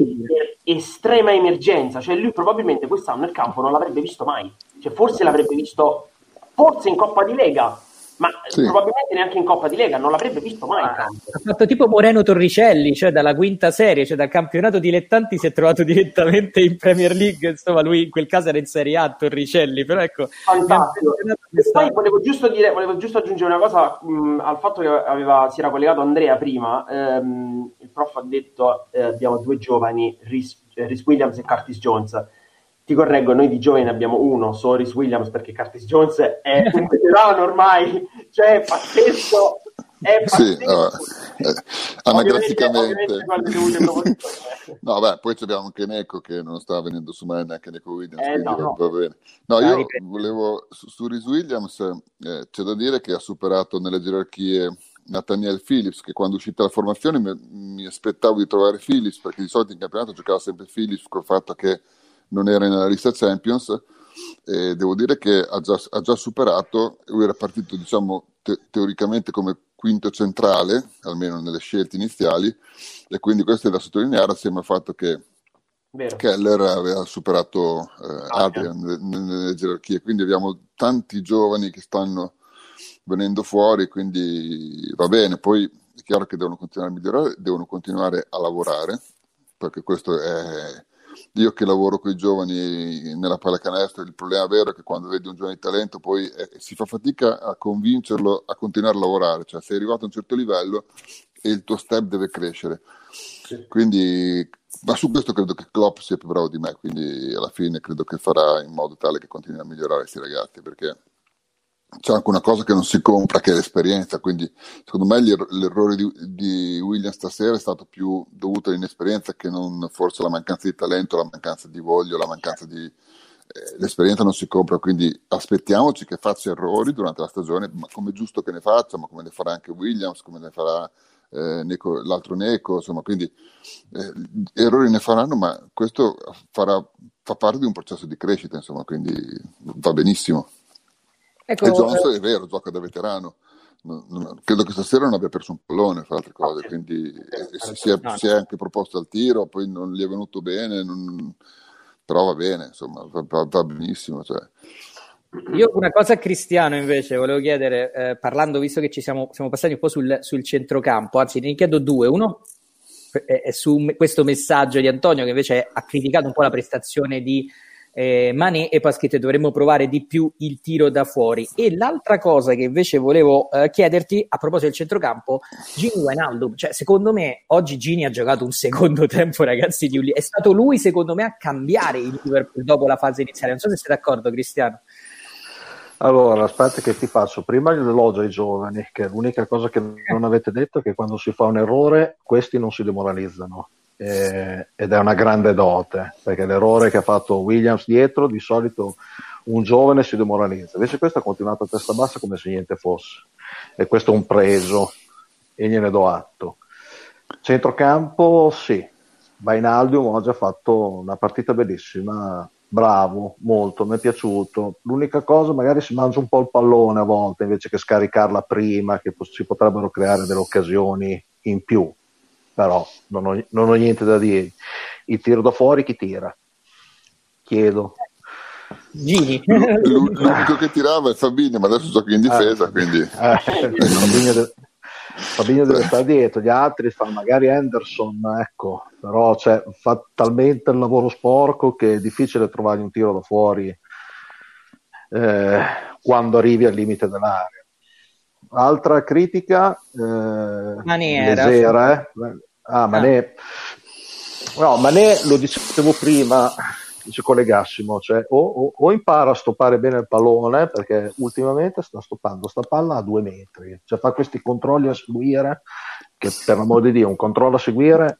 estrema emergenza, cioè lui probabilmente quest'anno il campo non l'avrebbe visto mai, cioè forse l'avrebbe visto forse in Coppa di Lega, ma sì, probabilmente neanche in Coppa di Lega non l'avrebbe visto mai. Ah, ha fatto tipo Moreno Torricelli, cioè dalla quinta serie, cioè dal campionato dilettanti si è trovato direttamente in Premier League, insomma lui in quel caso era in Serie A Torricelli, però ecco, fantastico. E poi volevo giusto dire, volevo giusto aggiungere una cosa mh, al fatto che aveva, si era collegato Andrea prima, ehm, il prof ha detto eh, abbiamo due giovani, Rhys, Rhys Williams e Curtis Jones. Ti correggo, noi di giovani abbiamo uno, solo Rhys Williams, perché Curtis Jones è un veterano ormai, cioè è pazzesco, è pazzesco. Sì, eh, anagraficamente. No, beh, poi abbiamo anche Neco che non sta venendo su mai neanche Neco Williams, eh, no, no. Va bene. No, dai, io ripeto. volevo, su, su Rhys Williams, eh, c'è da dire che ha superato nelle gerarchie Nathaniel Phillips, che quando è uscita la formazione mi, mi aspettavo di trovare Phillips, perché di solito in campionato giocava sempre Phillips, col fatto che non era nella lista Champions, e devo dire che ha già, ha già superato, lui era partito diciamo te, teoricamente come quinto centrale, almeno nelle scelte iniziali, e quindi questo è da sottolineare assieme al fatto che Vero. Keller aveva superato eh, Adrian nelle, nelle gerarchie, quindi abbiamo tanti giovani che stanno venendo fuori, quindi va bene, poi è chiaro che devono continuare a migliorare, devono continuare a lavorare, perché questo è... Io che lavoro con i giovani nella pallacanestro, il problema vero è che quando vedi un giovane di talento poi eh, si fa fatica a convincerlo a continuare a lavorare, cioè sei arrivato a un certo livello e il tuo step deve crescere, sì. Quindi, ma su questo credo che Klopp sia più bravo di me, quindi alla fine credo che farà in modo tale che continui a migliorare questi ragazzi, perché c'è anche una cosa che non si compra, che è l'esperienza, quindi secondo me l'errore di, di Williams stasera è stato più dovuto all'inesperienza che non forse alla mancanza di talento, la mancanza di voglia, la mancanza di eh, l'esperienza non si compra, quindi aspettiamoci che faccia errori durante la stagione, ma come è giusto che ne faccia, ma come ne farà anche Williams, come ne farà eh, Neco, l'altro Neco, insomma, quindi eh, errori ne faranno, ma questo farà, fa parte di un processo di crescita, insomma, quindi va benissimo. Ecco, e Johnson è vero, gioca da veterano, non, non, credo che stasera non abbia perso un pallone fra altre cose, quindi eh, si, si, è, si è anche proposto al tiro, poi non gli è venuto bene, non, però va bene, insomma, va, va benissimo, cioè. Io una cosa a Cristiano invece volevo chiedere, eh, parlando, visto che ci siamo, siamo passati un po' sul, sul centrocampo, anzi ne chiedo due, uno è, è su questo messaggio di Antonio che invece ha criticato un po' la prestazione di Eh, Mané e Paschette, dovremmo provare di più il tiro da fuori, e l'altra cosa che invece volevo eh, chiederti a proposito del centrocampo, Gini Wijnaldum, cioè secondo me oggi Gini ha giocato un secondo tempo, ragazzi, di Uli. È stato lui secondo me a cambiare il Liverpool dopo la fase iniziale, non so se sei d'accordo, Cristiano. Allora, aspetta che ti faccio prima l'elogio ai giovani, che è l'unica cosa che non avete detto, che quando si fa un errore questi non si demoralizzano, ed è una grande dote, perché l'errore che ha fatto Williams dietro, di solito un giovane si demoralizza, invece questo ha continuato a testa bassa come se niente fosse, e questo è un pregio e gliene do atto. Centrocampo sì, Bainaldium ha già fatto una partita bellissima, bravo, molto, mi è piaciuto. L'unica cosa, magari si mangia un po' il pallone a volte invece che scaricarla prima, che si potrebbero creare delle occasioni in più, però non ho, non ho niente da dire. Il tiro da fuori chi tira? Chiedo. Gini. L'unico che tirava è Fabinho, ma adesso gioca in difesa, eh, quindi eh, Fabinho, de- Fabinho deve stare dietro, gli altri fanno magari Henderson, ecco, però cioè, fa talmente il lavoro sporco che è difficile trovare un tiro da fuori eh, quando arrivi al limite dell'area. Altra critica eh, Maniera Lesera, eh. ah Mané no Mané lo dicevo prima, ci collegassimo, cioè, o, o, o impara a stoppare bene il pallone, perché ultimamente sta stoppando sta palla a due metri, cioè fa questi controlli a seguire che, per l'amor di Dio, un controllo a seguire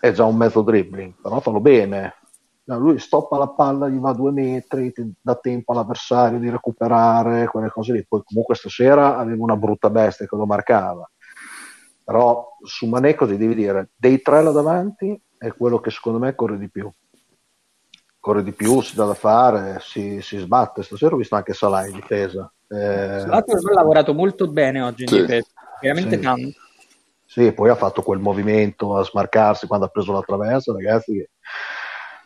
è già un mezzo dribbling, però fanno bene, no, lui stoppa la palla, gli va a due metri, ti dà tempo all'avversario di recuperare, quelle cose lì. Poi comunque stasera aveva una brutta bestia che lo marcava, però su Mané così devi dire, dei tre là davanti è quello che secondo me corre di più, corre di più, si dà da fare, si, si sbatte. Stasera ho visto anche Salah in difesa. Eh, Salah ha lavorato molto bene oggi in sì. difesa, veramente sì. tanto. Sì, poi ha fatto quel movimento a smarcarsi quando ha preso la traversa, ragazzi,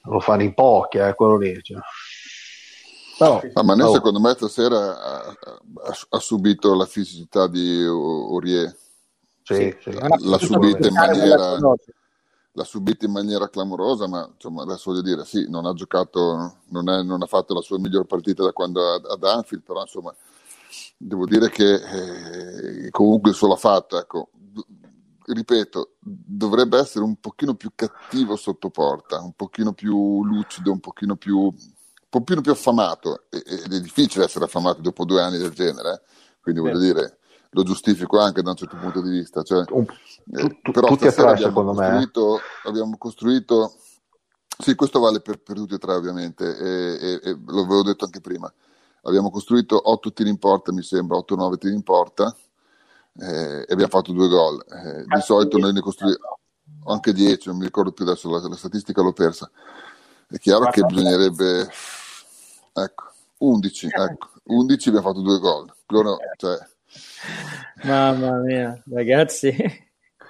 lo fanno in pochi, eh, quello lì. Cioè. Però, ah, ma noi, secondo me stasera ha, ha subito la fisicità di Houllier. Sì, sì, l'ha, l'ha subita in maniera... l'ha subita in maniera clamorosa, ma insomma, adesso voglio dire, sì, non ha giocato, non, è, non ha fatto la sua miglior partita da quando ad Anfield, però insomma devo dire che eh, comunque se l'ha fatta, ecco. D- ripeto, dovrebbe essere un pochino più cattivo sotto porta, un pochino più lucido, un pochino più, un pochino più affamato, e, ed è difficile essere affamato dopo due anni del genere, eh? Quindi voglio dire, lo giustifico anche da un certo punto di vista, cioè, eh, però tutti e tre abbiamo, costruito, eh. abbiamo costruito, sì, questo vale per, per tutti e tre ovviamente, e, e, e lo avevo detto anche prima, abbiamo costruito otto tiri in porta, mi sembra, otto nove tiri in porta, eh, e abbiamo fatto due gol, eh, di solito noi ne costruiamo anche dieci, non mi ricordo più adesso, la, la statistica l'ho persa, è chiaro che bisognerebbe, ecco, undici, ecco, undici abbiamo fatto due gol, loro, cioè, mamma mia, ragazzi,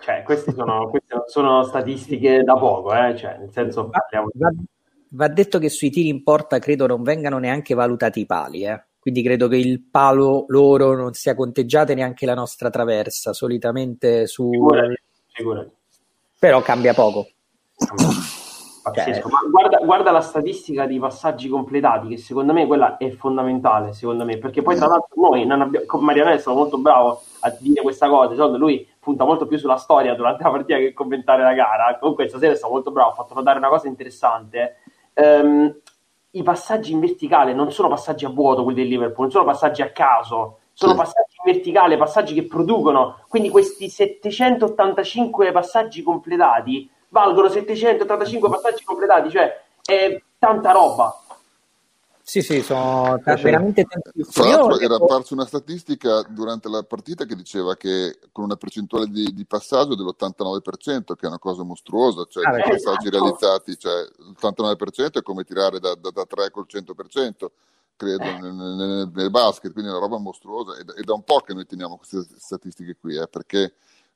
cioè, queste, sono, queste non sono statistiche da poco, eh? Cioè, nel senso, parliamo... va, va detto che sui tiri in porta credo non vengano neanche valutati i pali, eh? Quindi credo che il palo loro non sia conteggiato, neanche la nostra traversa, solitamente su figurati, figurati. Però cambia poco. Pazzesco. Ma guarda, guarda la statistica di passaggi completati, che secondo me quella è fondamentale, secondo me, perché poi tra l'altro noi non abbiamo, con Marianella è stato molto bravo a dire questa cosa, cioè lui punta molto più sulla storia durante la partita che commentare la gara, comunque stasera è stato molto bravo, ha fatto notare una cosa interessante, um, i passaggi in verticale non sono passaggi a vuoto quelli del Liverpool, non sono passaggi a caso, sono sì. passaggi in verticale, passaggi che producono, quindi questi settecentottantacinque passaggi completati valgono settecentottantacinque passaggi completati, cioè è tanta roba. Sì, sì, sono t- cioè, veramente tanti. Fra l'altro era apparsa una statistica durante la partita che diceva che con una percentuale di, di passaggio dell'ottantanove per cento, che è una cosa mostruosa, cioè ah, i eh, passaggi esatto. realizzati, cioè l'ottantanove per cento è come tirare da, da, da tre col cento per cento, credo, eh. nel, nel, nel basket, quindi è una roba mostruosa, e, e da un po' che noi teniamo queste statistiche qui, eh, perché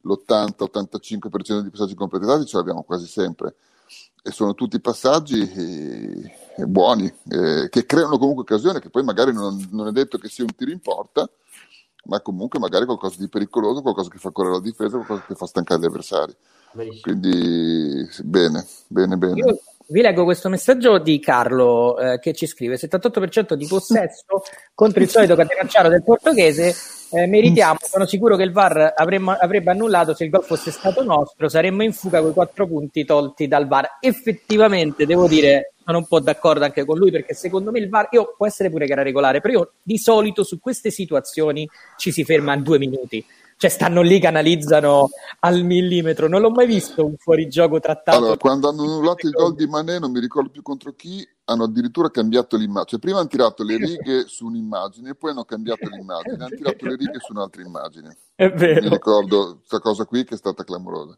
l'ottanta ottantacinque per cento di passaggi completati ce l'abbiamo quasi sempre, e sono tutti passaggi eh, buoni, eh, che creano comunque occasione, che poi magari non, non è detto che sia un tiro in porta, ma comunque magari qualcosa di pericoloso, qualcosa che fa correre la difesa, qualcosa che fa stancare gli avversari. Benissimo. Quindi bene, bene, bene. Io vi leggo questo messaggio di Carlo, eh, che ci scrive settantotto per cento di possesso contro il solito catenacciaro del portoghese. Eh, meritiamo, sono sicuro che il V A R avremmo, avrebbe annullato se il gol fosse stato nostro, saremmo in fuga con i quattro punti tolti dal V A R. Effettivamente devo dire, sono un po' d'accordo anche con lui, perché secondo me il V A R, io, può essere pure che era regolare, però io di solito su queste situazioni ci si ferma a due minuti, cioè stanno lì che analizzano al millimetro. Non l'ho mai visto un fuorigioco trattato. Allora, quando hanno annullato il gol di Mané, non mi ricordo più contro chi, hanno addirittura cambiato l'immagine. Cioè, prima hanno tirato le righe su un'immagine e poi hanno cambiato l'immagine, hanno tirato le righe su un'altra immagine. È vero. Mi ricordo questa cosa qui che è stata clamorosa.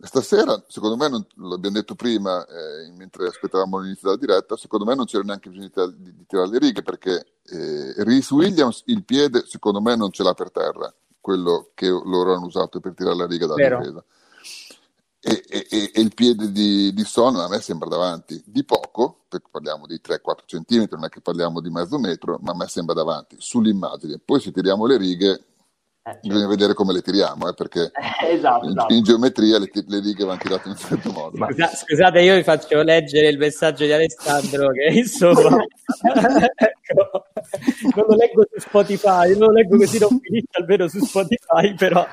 Stasera, secondo me, non, l'abbiamo detto prima, eh, mentre aspettavamo l'inizio della diretta, secondo me non c'era neanche bisogno di, di tirare le righe, perché eh, Rhys Williams il piede, secondo me, non ce l'ha per terra, quello che loro hanno usato per tirare la riga dalla Vero. difesa. E, e, e il piede di, di Son a me sembra davanti, di poco, perché parliamo di tre quattro centimetri, non è che parliamo di mezzo metro, ma a me sembra davanti, sull'immagine. Poi se tiriamo le righe, bisogna vedere come le tiriamo, eh, perché eh, esatto, in, esatto. in geometria le, le righe vanno tirate in un certo modo. Ma... Scusate, io vi faccio leggere il messaggio di Alessandro che insomma ecco, non lo leggo su Spotify, non lo leggo così, non finisce almeno su Spotify, però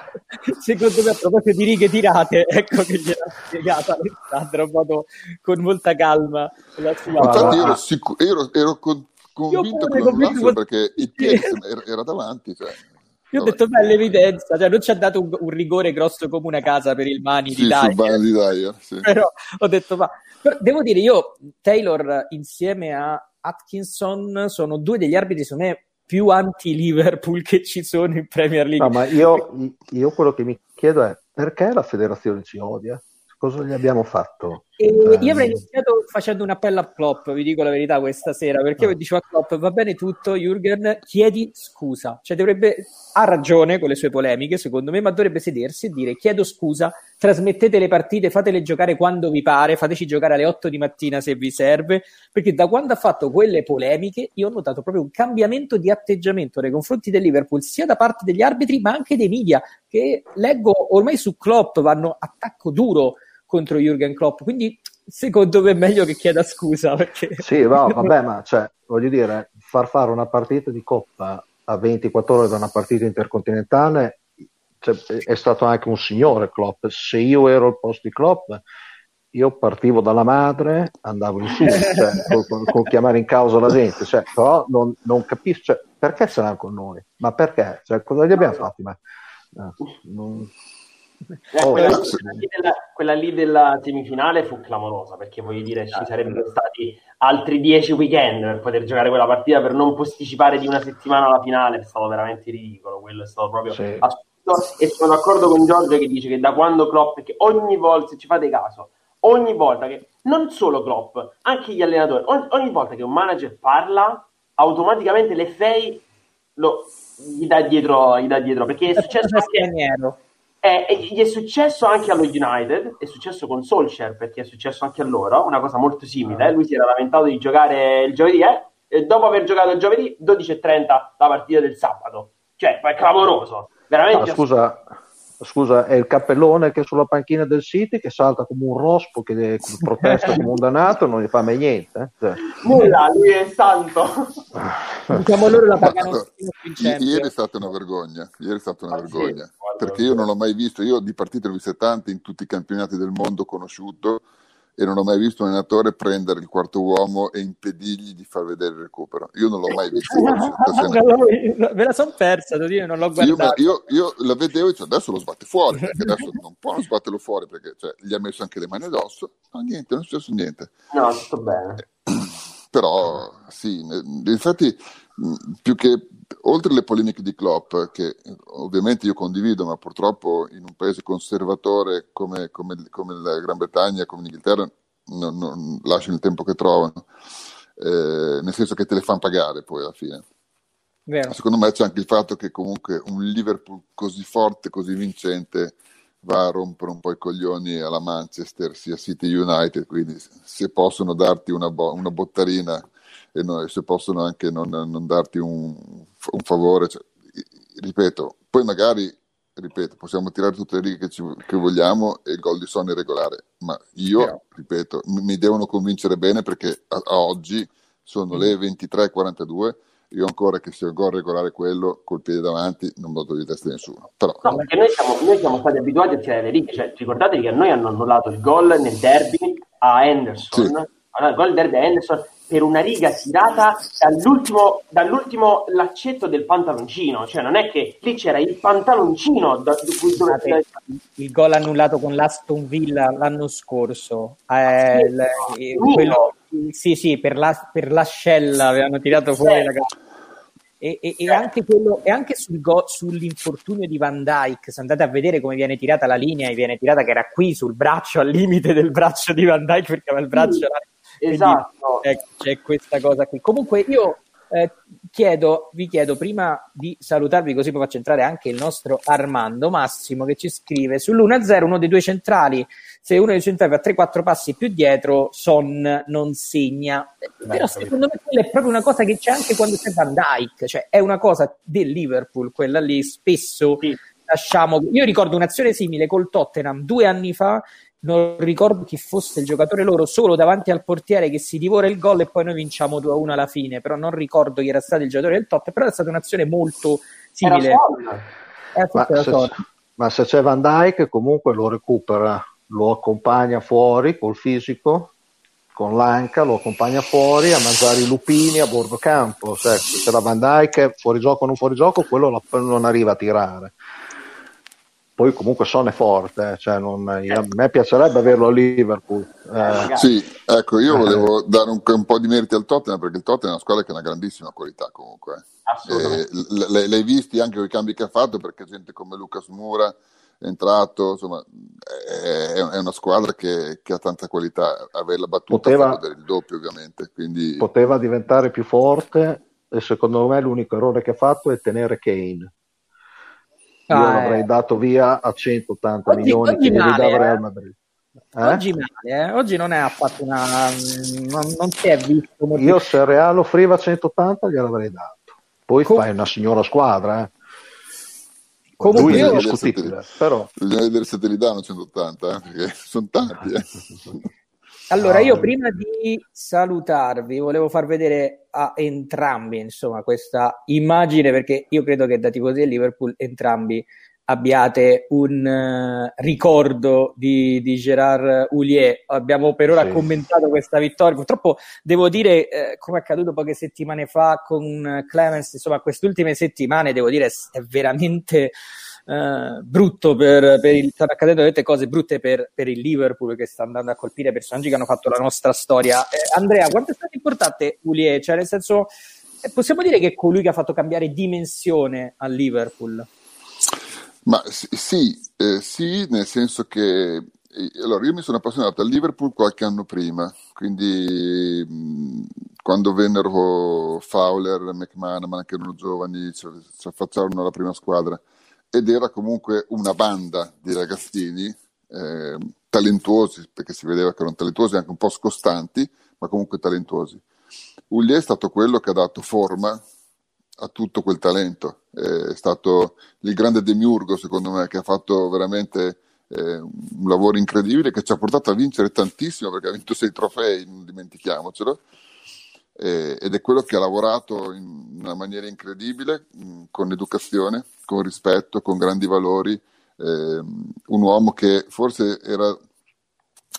secondo me a proposito di righe tirate, ecco che gliel'ha spiegato Alessandro modo, con molta calma. Infatti io ero, sicur- ero, ero con- convinto che non l'avessero, perché il piede era davanti, cioè. Io ho detto, beh, l'evidenza, cioè non ci ha dato un, un rigore grosso come una casa per il Mani sì, di Dyer, sì. Però ho detto, ma però, devo dire, io Taylor insieme a Atkinson sono due degli arbitri su me più anti-Liverpool che ci sono in Premier League. No, ma io, io quello che mi chiedo è, perché la federazione ci odia? Cosa gli abbiamo fatto? E io avrei iniziato facendo un appello a Klopp, vi dico la verità, questa sera, perché io dicevo a Klopp, va bene tutto, Jürgen, chiedi scusa, cioè dovrebbe, ha ragione con le sue polemiche secondo me, ma dovrebbe sedersi e dire chiedo scusa, trasmettete le partite, fatele giocare quando vi pare, fateci giocare alle otto di mattina se vi serve, perché da quando ha fatto quelle polemiche io ho notato proprio un cambiamento di atteggiamento nei confronti del Liverpool, sia da parte degli arbitri ma anche dei media, che leggo ormai su Klopp vanno attacco duro contro Jürgen Klopp, quindi secondo me è meglio che chieda scusa, perché... Sì, no, vabbè, ma cioè, voglio dire, far fare una partita di Coppa a ventiquattro ore da una partita intercontinentale, cioè, è stato anche un signore Klopp. Se io ero al posto di Klopp, io partivo dalla madre, andavo in su, cioè, con, con chiamare in causa la gente, cioè, però non, non capisco, cioè, perché ce l'hanno con noi? Ma perché? Cioè, cosa gli abbiamo fatti? Ma, eh, non... Eh, quella, oh, quella, lì della, quella lì della semifinale fu clamorosa, perché voglio dire ci sarebbero stati altri dieci weekend per poter giocare quella partita, per non posticipare di una settimana la finale. È stato veramente ridicolo, quello è stato proprio sì. assurdo. E sono d'accordo con Giorgio che dice che da quando Klopp, perché ogni volta, se ci fate caso, ogni volta che, non solo Klopp, anche gli allenatori, ogni, ogni volta che un manager parla automaticamente l'F A lo, gli dà dietro, gli dà dietro, perché è successo anche Eh, gli è successo anche allo United, è successo con Solskjaer, perché è successo anche a loro una cosa molto simile. Lui si era lamentato di giocare il giovedì, eh? E dopo aver giocato il giovedì dodici e trenta la partita del sabato, cioè è clamoroso veramente. Ah, scusa, scusa, è il cappellone che è sulla panchina del City che salta come un rospo, che protesta come un dannato, non gli fa mai niente, eh? Nulla, lui è santo. Diciamo loro la pagano. Ieri è stata una vergogna, ieri è stata una ah, vergogna. Sì. Perché io non l'ho mai visto, io di partite ne ho settanta in tutti i campionati del mondo conosciuto, e non ho mai visto un allenatore prendere il quarto uomo e impedirgli di far vedere il recupero. Io non l'ho mai visto. Me la sono persa, io non l'ho guardato. Io, io, io la vedevo e cioè, adesso lo sbatte fuori, perché adesso non può non sbatterlo fuori, perché cioè, gli ha messo anche le mani addosso. No, niente, non è successo niente. No, tutto bene. Però sì, infatti più che oltre le polemiche di Klopp, che ovviamente io condivido, ma purtroppo in un paese conservatore come, come, come la Gran Bretagna, come l'Inghilterra, non, non lasciano il tempo che trovano, eh, nel senso che te le fanno pagare poi alla fine. Vero. Secondo me c'è anche il fatto che comunque un Liverpool così forte, così vincente, va a rompere un po' i coglioni alla Manchester, sia City United, quindi se possono darti una, bo- una bottarina e no, se possono anche non, non darti un, un favore, cioè, ripeto, poi magari ripeto, possiamo tirare tutte le righe che, ci, che vogliamo e il gol di Son è regolare, ma io, yeah. ripeto, mi, mi devono convincere bene, perché a, a oggi sono le ventitré e quarantadue, io ancora che se il gol regolare quello col piede davanti non vado di testa nessuno. Però, no, no, perché noi siamo, noi siamo stati abituati a tirare le righe, cioè, ricordatevi che a noi hanno annullato il gol nel derby a Henderson, sì. Allora, il gol del derby a Henderson per una riga tirata dall'ultimo, dall'ultimo laccetto del pantaloncino, cioè non è che lì c'era il pantaloncino da, dove, dove sì, il, il gol annullato con l'Aston Villa l'anno scorso, eh, l, eh, quello, sì sì per, la, per l'ascella avevano tirato fuori, sì, la e, e, e anche quello, e anche sul go, sull'infortunio di Van Dijk, se andate a vedere come viene tirata la linea, viene tirata che era qui sul braccio, al limite del braccio di Van Dijk, perché aveva il braccio, sì. Quindi, esatto, c'è, c'è questa cosa qui. Comunque io eh, chiedo, vi chiedo prima di salutarvi, così poi faccio entrare anche il nostro Armando Massimo, che ci scrive sull'uno a zero uno dei due centrali, se uno dei centrali fa tre quattro passi più dietro Son non segna, eh, però secondo me quella è proprio una cosa che c'è anche quando c'è Van Dijk, cioè è una cosa del Liverpool quella lì, spesso sì. Lasciamo, io ricordo un'azione simile col Tottenham due anni fa, non ricordo chi fosse il giocatore loro, solo davanti al portiere che si divora il gol e poi noi vinciamo due a uno alla fine, però non ricordo chi era stato il giocatore del Tottenham, però è stata un'azione molto simile. Era ma, era se, ma se c'è Van Dijk comunque lo recupera, lo accompagna fuori col fisico, con l'anca, lo accompagna fuori a mangiare i lupini a bordo campo, cioè, se c'è la Van Dijk fuori gioco o non fuori gioco, quello non arriva a tirare. Poi comunque Son è forte, cioè non, io, a me piacerebbe averlo a Liverpool. Eh. Sì, ecco, io volevo dare un, un po' di meriti al Tottenham, perché il Tottenham è una squadra che ha una grandissima qualità comunque. Assolutamente. Eh, l'hai, l'hai visti anche con i cambi che ha fatto, perché gente come Lucas Moura è entrato, insomma, è, è una squadra che, che ha tanta qualità. Averla battuta poteva, fa del doppio ovviamente. Quindi... poteva diventare più forte, e secondo me l'unico errore che ha fatto è tenere Kane. Io ah, l'avrei eh. dato via a centottanta oggi, milioni oggi che male, eh. Real Madrid. Eh? Oggi male, eh. Oggi non è affatto una. Non, non si è visto molto. Io se Real offriva centottanta gliel'avrei dato. Poi Com- fai una signora squadra, eh. Comunque lui è discutibile, però. Bisogna vedere se te li danno centottanta, eh, perché sono tanti, eh. Allora, io prima di salutarvi volevo far vedere a entrambi, insomma, questa immagine, perché io credo che da tifosi del Liverpool entrambi abbiate un uh, ricordo di, di Gérard Houllier. Abbiamo per ora sì. commentato questa vittoria. Purtroppo devo dire, eh, come è accaduto poche settimane fa con Clemens, insomma, queste ultime settimane devo dire è veramente... Uh, brutto per, per il stanno accadendo delle cose brutte per, per il Liverpool, che sta andando a colpire personaggi che hanno fatto la nostra storia. eh, Andrea, quanto è stato importante Houllier, cioè nel senso, eh, possiamo dire che è colui che ha fatto cambiare dimensione al Liverpool? Ma sì, eh, sì, nel senso che allora, io mi sono appassionato al Liverpool qualche anno prima, quindi mh, quando vennero Fowler, McManaman, che erano giovani, ci affacciarono alla prima squadra, ed era comunque una banda di ragazzini eh, talentuosi, perché si vedeva che erano talentuosi, anche un po' scostanti, ma comunque talentuosi. Houllier è stato quello che ha dato forma a tutto quel talento, eh, è stato il grande demiurgo secondo me, che ha fatto veramente eh, un lavoro incredibile, che ci ha portato a vincere tantissimo, perché ha vinto sei trofei, non dimentichiamocelo, eh, ed è quello che ha lavorato in una maniera incredibile, mh, con educazione, con rispetto, con grandi valori, eh, un uomo che forse era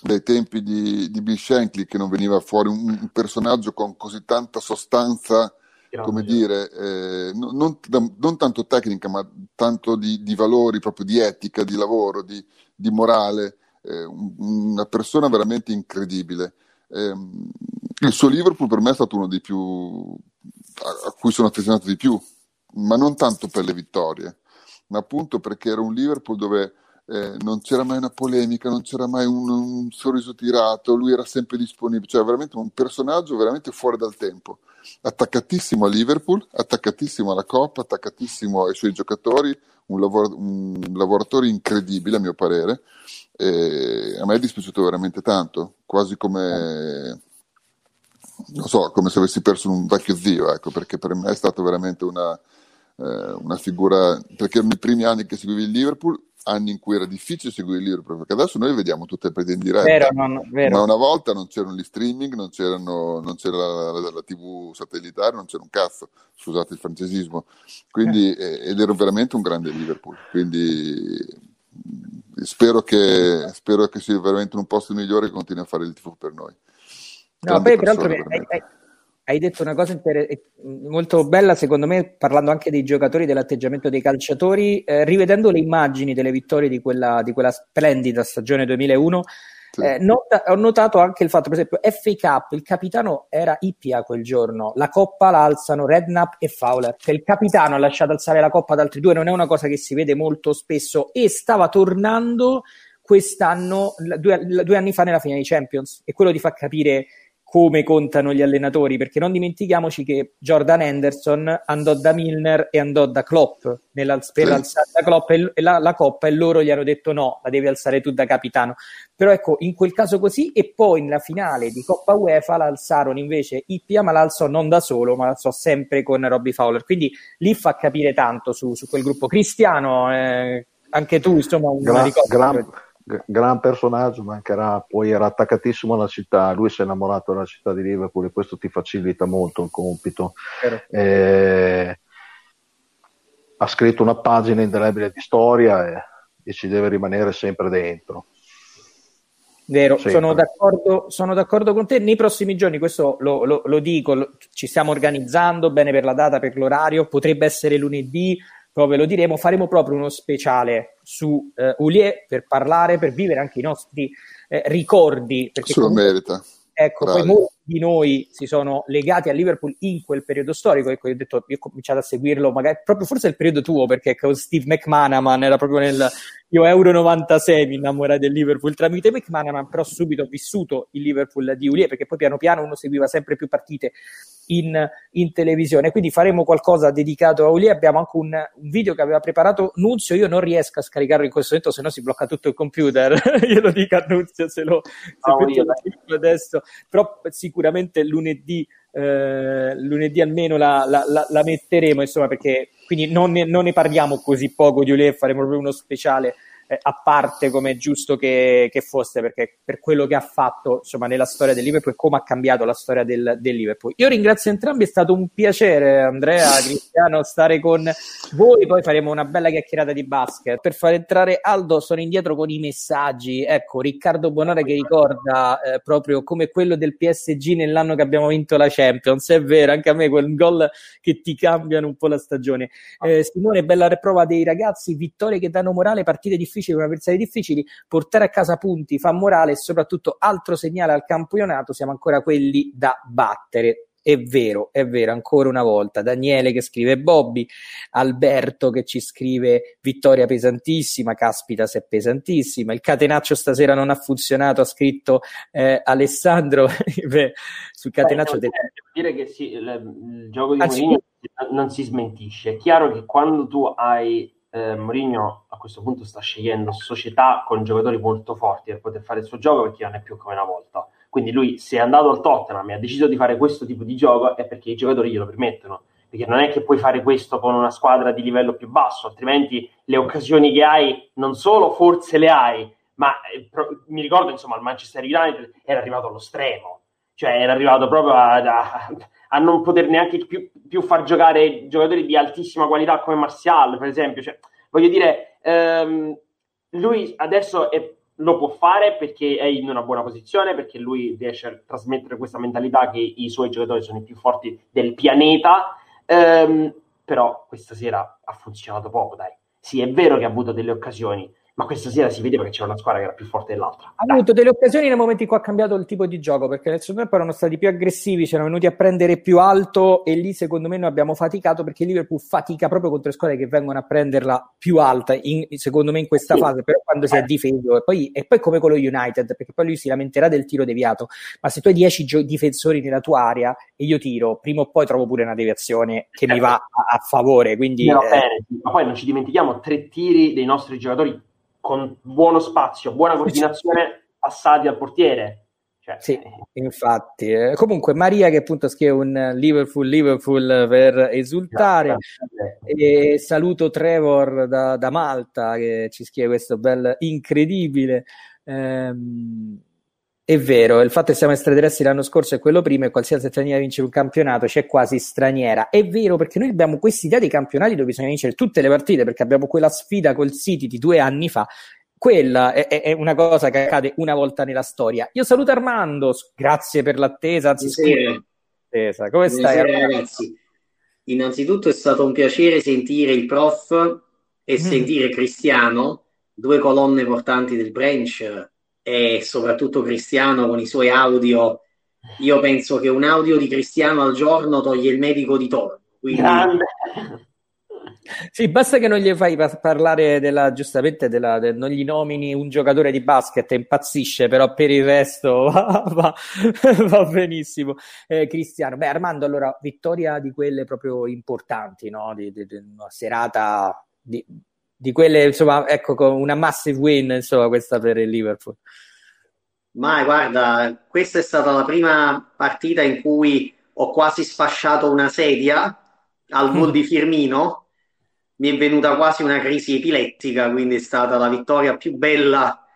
dai tempi di, di Bill Shankly che non veniva fuori un, un personaggio con così tanta sostanza, come dire, eh, non, non tanto tecnica, ma tanto di, di valori, proprio di etica, di lavoro, di, di morale, eh, una persona veramente incredibile. Eh, il suo Liverpool per me è stato uno dei più a, a cui sono affezionato di più, ma non tanto per le vittorie, ma appunto perché era un Liverpool dove eh, non c'era mai una polemica, non c'era mai un, un sorriso tirato, lui era sempre disponibile, cioè veramente un personaggio veramente fuori dal tempo, attaccatissimo a Liverpool, attaccatissimo alla Coppa, attaccatissimo ai suoi giocatori, un, lavoro, un lavoratore incredibile a mio parere, e a me è dispiaciuto veramente tanto, quasi come... non so, come se avessi perso un vecchio zio, ecco, perché per me è stato veramente una, eh, una figura, perché erano i primi anni che seguivi il Liverpool, anni in cui era difficile seguire il Liverpool, perché adesso noi vediamo tutte le partite in diretta, vero, non, vero. Ma una volta non c'erano gli streaming, non, c'erano, non c'era la, la, la tivù satellitare, non c'era un cazzo, scusate il francesismo, quindi, eh. ed ero veramente un grande Liverpool, quindi... Spero che, spero che sia veramente un posto migliore e continui a fare il tifo per noi. No, poi, peraltro, hai, hai, hai detto una cosa inter- molto bella, secondo me, parlando anche dei giocatori, dell'atteggiamento dei calciatori, eh, rivedendo le immagini delle vittorie di quella, di quella splendida stagione duemilauno. Eh, not- ho notato anche il fatto, per esempio, F A Cup, il capitano era Ippia quel giorno, la coppa la alzano Redknapp e Fowler, che il capitano ha lasciato alzare la coppa ad altri due, non è una cosa che si vede molto spesso, e stava tornando quest'anno, due, due anni fa, nella finale di Champions, e quello ti fa capire come contano gli allenatori, perché non dimentichiamoci che Jordan Henderson andò da Milner e andò da Klopp nella, per sì. alzare la, Klopp e la, la coppa, e loro gli hanno detto no, la devi alzare tu da capitano. Però ecco, in quel caso così, e poi nella finale di Coppa UEFA la alzarono invece Ippia, ma la alzò non da solo, ma la alzò sempre con Robbie Fowler, quindi lì fa capire tanto su, su quel gruppo. Cristiano, eh, anche tu insomma, una gran, ricorda, gran... gran personaggio, mancherà. Poi era attaccatissimo alla città, lui si è innamorato della città di Liverpool e questo ti facilita molto il compito. Eh, ha scritto una pagina indelebile di storia e, e ci deve rimanere sempre dentro. Vero, sempre. Sono d'accordo, sono d'accordo con te. Nei prossimi giorni, questo lo, lo, lo dico, lo, ci stiamo organizzando bene per la data, per l'orario, potrebbe essere lunedì, poi ve lo diremo, faremo proprio uno speciale su eh, Houllier, per parlare, per vivere anche i nostri eh, ricordi. Perché se lo merita. Ecco, bravi. Poi molti di noi si sono legati a Liverpool in quel periodo storico, ecco, io ho detto, io ho cominciato a seguirlo, magari proprio forse il periodo tuo, perché con Steve McManaman era proprio nel, io Euro novantasei mi innamorai del Liverpool tramite McManaman, però subito ho vissuto il Liverpool di Houllier, perché poi piano piano uno seguiva sempre più partite in, in televisione, quindi faremo qualcosa dedicato a Houllier. Abbiamo anche un, un video che aveva preparato Nunzio, io non riesco a scaricarlo in questo momento, se no si blocca tutto il computer, io lo dico a Nunzio se lo se oh, penso adesso, però sicuramente lunedì eh, lunedì almeno la, la, la, la metteremo, insomma, perché quindi non ne, non ne parliamo così poco di Houllier, faremo proprio uno speciale eh, a parte, come è giusto che, che fosse, perché per quello che ha fatto insomma nella storia del Liverpool e come ha cambiato la storia del, del Liverpool. Io ringrazio entrambi, è stato un piacere, Andrea, Cristiano, stare con voi, poi faremo una bella chiacchierata di basket. Per far entrare Aldo sono indietro con i messaggi, ecco Riccardo Bonora che ricorda eh, proprio come quello del P S G nell'anno che abbiamo vinto la Champions, è vero, anche a me quel gol che ti cambiano un po' la stagione. eh, Simone, bella prova dei ragazzi, vittorie che danno morale, partite difficili con avversari difficili, portare a casa punti fa morale e soprattutto altro segnale al campionato, siamo ancora quelli da battere. È vero, è vero, ancora una volta. Daniele che scrive Bobby, Alberto che ci scrive vittoria pesantissima, caspita se è pesantissima, il catenaccio stasera non ha funzionato, ha scritto eh, Alessandro. Beh, sul catenaccio... Beh, no, devo dire che sì, il gioco di Mourinho non si smentisce. È chiaro che quando tu hai... Eh, Mourinho a questo punto sta scegliendo società con giocatori molto forti per poter fare il suo gioco, perché non è più come una volta, quindi lui se è andato al Tottenham e ha deciso di fare questo tipo di gioco è perché i giocatori glielo permettono, perché non è che puoi fare questo con una squadra di livello più basso, altrimenti le occasioni che hai non solo forse le hai, ma eh, pro- mi ricordo insomma al Manchester United era arrivato allo stremo, cioè era arrivato proprio a, a, a non poter neanche più, più far giocare giocatori di altissima qualità come Martial, per esempio. Cioè, voglio dire, ehm, lui adesso è, lo può fare perché è in una buona posizione, perché lui riesce a trasmettere questa mentalità che i suoi giocatori sono i più forti del pianeta, ehm, però questa sera ha funzionato poco, dai. Sì, è vero che ha avuto delle occasioni, ma questa sera si vedeva che c'era una squadra che era più forte dell'altra. Ha avuto delle occasioni nei momenti in cui ha cambiato il tipo di gioco, perché nel secondo tempo erano stati più aggressivi, c'erano venuti a prendere più alto, e lì secondo me noi abbiamo faticato, perché Liverpool fatica proprio contro le squadre che vengono a prenderla più alta, in, secondo me in questa sì. fase, però quando si è difeso, e poi, e poi come con lo United, perché poi lui si lamenterà del tiro deviato, ma se tu hai dieci gio- difensori nella tua area e io tiro, prima o poi trovo pure una deviazione che mi va a, a favore, quindi... No, eh, bene. Ma poi non ci dimentichiamo tre tiri dei nostri giocatori con buono spazio, buona coordinazione, passati al portiere. Cioè, sì, infatti. Eh, comunque Maria che appunto scrive un Liverpool, Liverpool per esultare. E saluto Trevor da, da Malta che ci scrive questo bel incredibile. Ehm, è vero, il fatto che siamo extraterrestri l'anno scorso e quello prima, e qualsiasi straniera vince un campionato c'è quasi straniera, è vero, perché noi abbiamo questa idea dei campionati dove bisogna vincere tutte le partite, perché abbiamo quella sfida col City di due anni fa, quella è, è una cosa che accade una volta nella storia. Io saluto Armando, grazie per l'attesa, anzi sì, sì. Attesa. Come stai? Buonasera, ragazzi? Innanzitutto è stato un piacere sentire il prof e mm. sentire Cristiano, due colonne portanti del branch, e soprattutto Cristiano con i suoi audio. Io penso che un audio di Cristiano al giorno toglie il medico di Torino. Quindi... Sì, basta che non gli fai parlare della, giustamente della, del, non gli nomini un giocatore di basket, impazzisce, però per il resto va, va, va benissimo. Eh, Cristiano, beh, Armando, allora vittoria di quelle proprio importanti, no? Di, di, di una serata di, di quelle, insomma, ecco, con una massive win, insomma, questa per il Liverpool. Ma guarda, questa è stata la prima partita in cui ho quasi sfasciato una sedia al gol di Firmino. Mi è venuta quasi una crisi epilettica, quindi è stata la vittoria più bella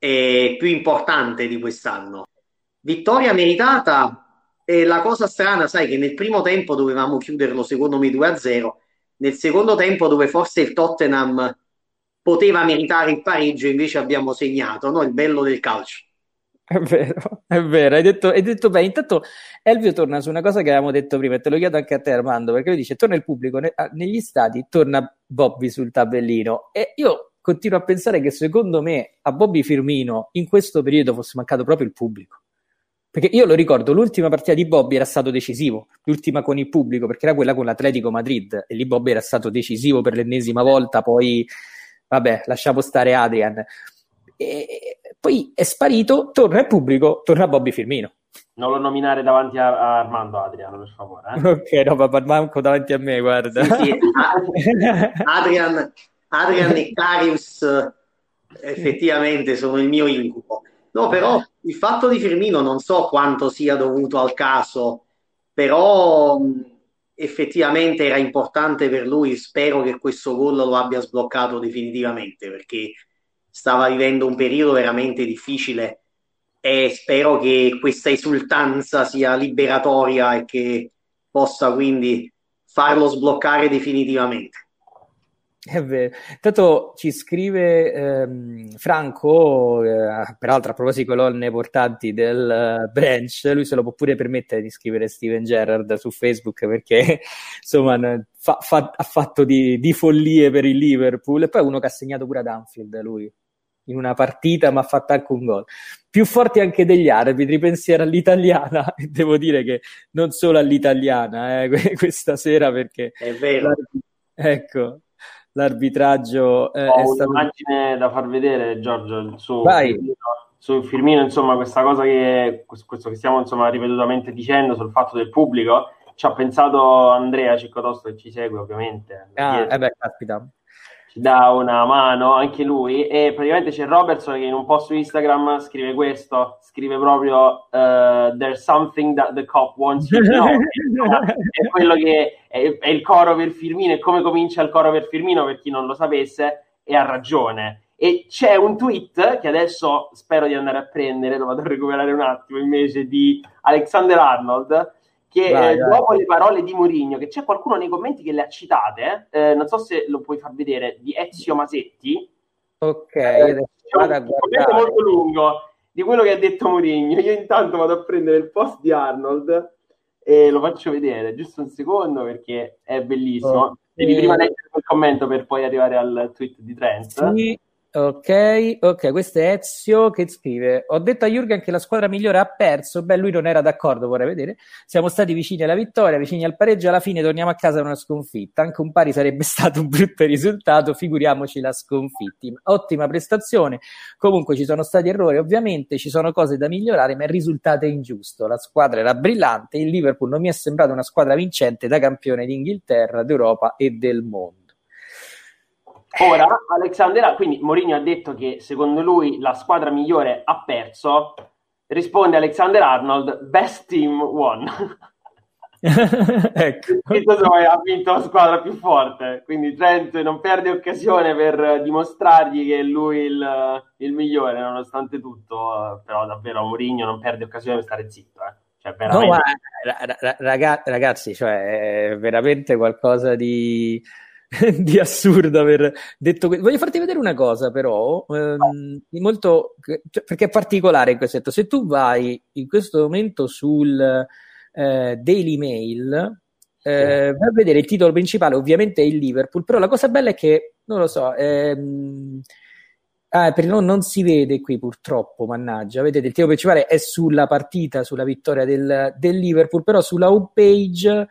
e più importante di quest'anno. Vittoria meritata, e la cosa strana, sai, che nel primo tempo dovevamo chiuderlo secondo me due a zero, nel secondo tempo dove forse il Tottenham poteva meritare il pareggio invece abbiamo segnato, no? Il bello del calcio. È vero, è vero, hai detto, hai detto beh, intanto Elvio torna su una cosa che avevamo detto prima e te lo chiedo anche a te, Armando, perché lui dice torna il pubblico ne, negli stadi, torna Bobby sul tabellino, e io continuo a pensare che secondo me a Bobby Firmino in questo periodo fosse mancato proprio il pubblico, perché io lo ricordo, l'ultima partita di Bobby era stato decisivo, l'ultima con il pubblico, perché era quella con l'Atletico Madrid e lì Bobby era stato decisivo per l'ennesima volta, poi vabbè, lasciamo stare Adrian. E poi è sparito, torna il pubblico, torna Bobby Firmino. Non lo nominare davanti a, a Armando, Adriano, per favore. Eh? Ok, no, ma manco davanti a me, guarda. Sì, sì. Adrian, Adrian e Karius effettivamente sono il mio incubo. No, però il fatto di Firmino non so quanto sia dovuto al caso, però effettivamente era importante per lui. Spero che questo gol lo abbia sbloccato definitivamente, perché stava vivendo un periodo veramente difficile e spero che questa esultanza sia liberatoria e che possa quindi farlo sbloccare definitivamente. È vero. Intanto ci scrive ehm, Franco, eh, peraltro a proposito di colonne portanti del eh, branch, lui se lo può pure permettere di scrivere Steven Gerrard su Facebook, perché insomma fa, fa, ha fatto di, di follie per il Liverpool, e poi uno che ha segnato pure ad Anfield lui, in una partita, ma ha fatto anche un gol. Più forti anche degli arbitri, pensiero all'italiana, e devo dire che non solo all'italiana eh, questa sera, perché è vero, ecco, l'arbitraggio eh, oh, è stato... un'immagine da far vedere, Giorgio, su Firmino, su Firmino, insomma, questa cosa che questo che stiamo insomma ripetutamente dicendo sul fatto del pubblico, ci ha pensato Andrea Ciccotosto, che ci segue ovviamente. Ah, eh beh, caspita. Ci dà una mano anche lui, e praticamente c'è Robertson che in un post su Instagram scrive questo, scrive proprio uh, there's something that the cop wants you to know. È quello che è, è il coro per Firmino, e come comincia il coro per Firmino, per chi non lo sapesse, e ha ragione. E c'è un tweet che adesso spero di andare a prendere, lo vado a recuperare un attimo invece, di Alexander Arnold, che vai, eh, vai. Dopo le parole di Mourinho, che c'è qualcuno nei commenti che le ha citate, eh, non so se lo puoi far vedere, di Ezio Masetti. Ok, eh, c'è un commento molto lungo di quello che ha detto Mourinho. Io intanto vado a prendere il post di Arnold e lo faccio vedere, giusto un secondo, perché è bellissimo. Okay. Devi prima leggere quel commento per poi arrivare al tweet di Trent. Sì. Ok, ok, questo è Ezio che scrive: ho detto a Jürgen che la squadra migliore ha perso, beh, lui non era d'accordo, vorrei vedere, siamo stati vicini alla vittoria, vicini al pareggio, alla fine torniamo a casa con una sconfitta, anche un pari sarebbe stato un brutto risultato, figuriamoci la sconfitti, ottima prestazione, comunque ci sono stati errori, ovviamente ci sono cose da migliorare, ma il risultato è ingiusto, la squadra era brillante, il Liverpool non mi è sembrata una squadra vincente da campione d'Inghilterra, d'Europa e del mondo. Ora, Alexander, quindi Mourinho ha detto che secondo lui la squadra migliore ha perso, risponde Alexander Arnold, best team won. Ecco. Ha vinto la squadra più forte, quindi Trent non perde occasione per dimostrargli che è lui il, il migliore, nonostante tutto, però davvero Mourinho non perde occasione per stare zitto, eh. Cioè, veramente... no, ma, ra- ra- ragazzi, cioè, è veramente qualcosa di... di assurda aver detto questo. Voglio farti vedere una cosa però ehm, molto, perché è particolare in questo senso. Se tu vai in questo momento sul eh, Daily Mail, eh, va a vedere il titolo principale, ovviamente è il Liverpool, però la cosa bella è che, non lo so, ehm, ah, per non, non si vede qui purtroppo, mannaggia, vedete il titolo principale è sulla partita, sulla vittoria del, del Liverpool, però sulla home page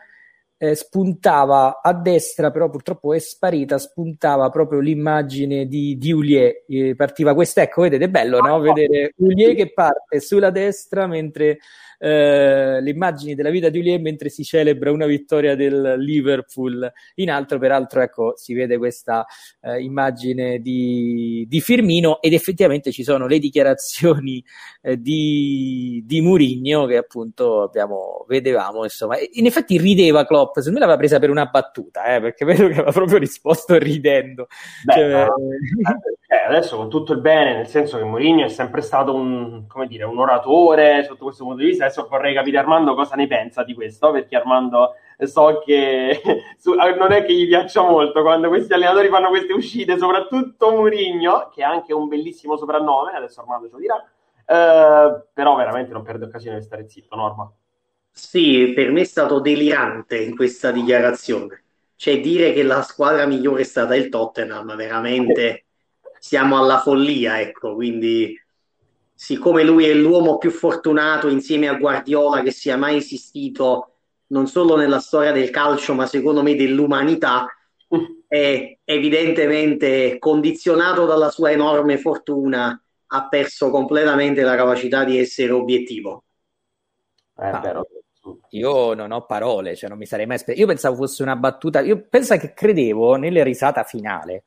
eh, spuntava a destra, però purtroppo è sparita, spuntava proprio l'immagine di, di Houllier, eh, partiva questa, ecco, vedete, bello, no? Vedere Houllier che parte sulla destra mentre eh, le immagini della vita di Houllier mentre si celebra una vittoria del Liverpool in alto, peraltro ecco si vede questa eh, immagine di, di Firmino ed effettivamente ci sono le dichiarazioni eh, di, di Mourinho che appunto abbiamo, vedevamo insomma, in effetti rideva Klopp, secondo me l'aveva presa per una battuta eh, perché vedo che aveva proprio risposto ridendo. Beh, cioè, no, eh, adesso con tutto il bene, nel senso che Mourinho è sempre stato un, come dire, un oratore sotto questo punto di vista. Adesso vorrei capire Armando cosa ne pensa di questo, perché Armando so che su, non è che gli piaccia molto quando questi allenatori fanno queste uscite, soprattutto Mourinho, che è anche un bellissimo soprannome, adesso Armando ce lo dirà, eh, però veramente non perde occasione di stare zitto, Norma. Sì, per me è stato delirante in questa dichiarazione, cioè dire che la squadra migliore è stata il Tottenham, veramente siamo alla follia, ecco, quindi... Siccome lui è l'uomo più fortunato insieme a Guardiola che sia mai esistito non solo nella storia del calcio ma secondo me dell'umanità, è evidentemente condizionato dalla sua enorme fortuna, ha perso completamente la capacità di essere obiettivo. È vero. Io non ho parole, cioè non mi sarei mai aspettato. Io pensavo fosse una battuta, io penso che credevo nelle risata finale,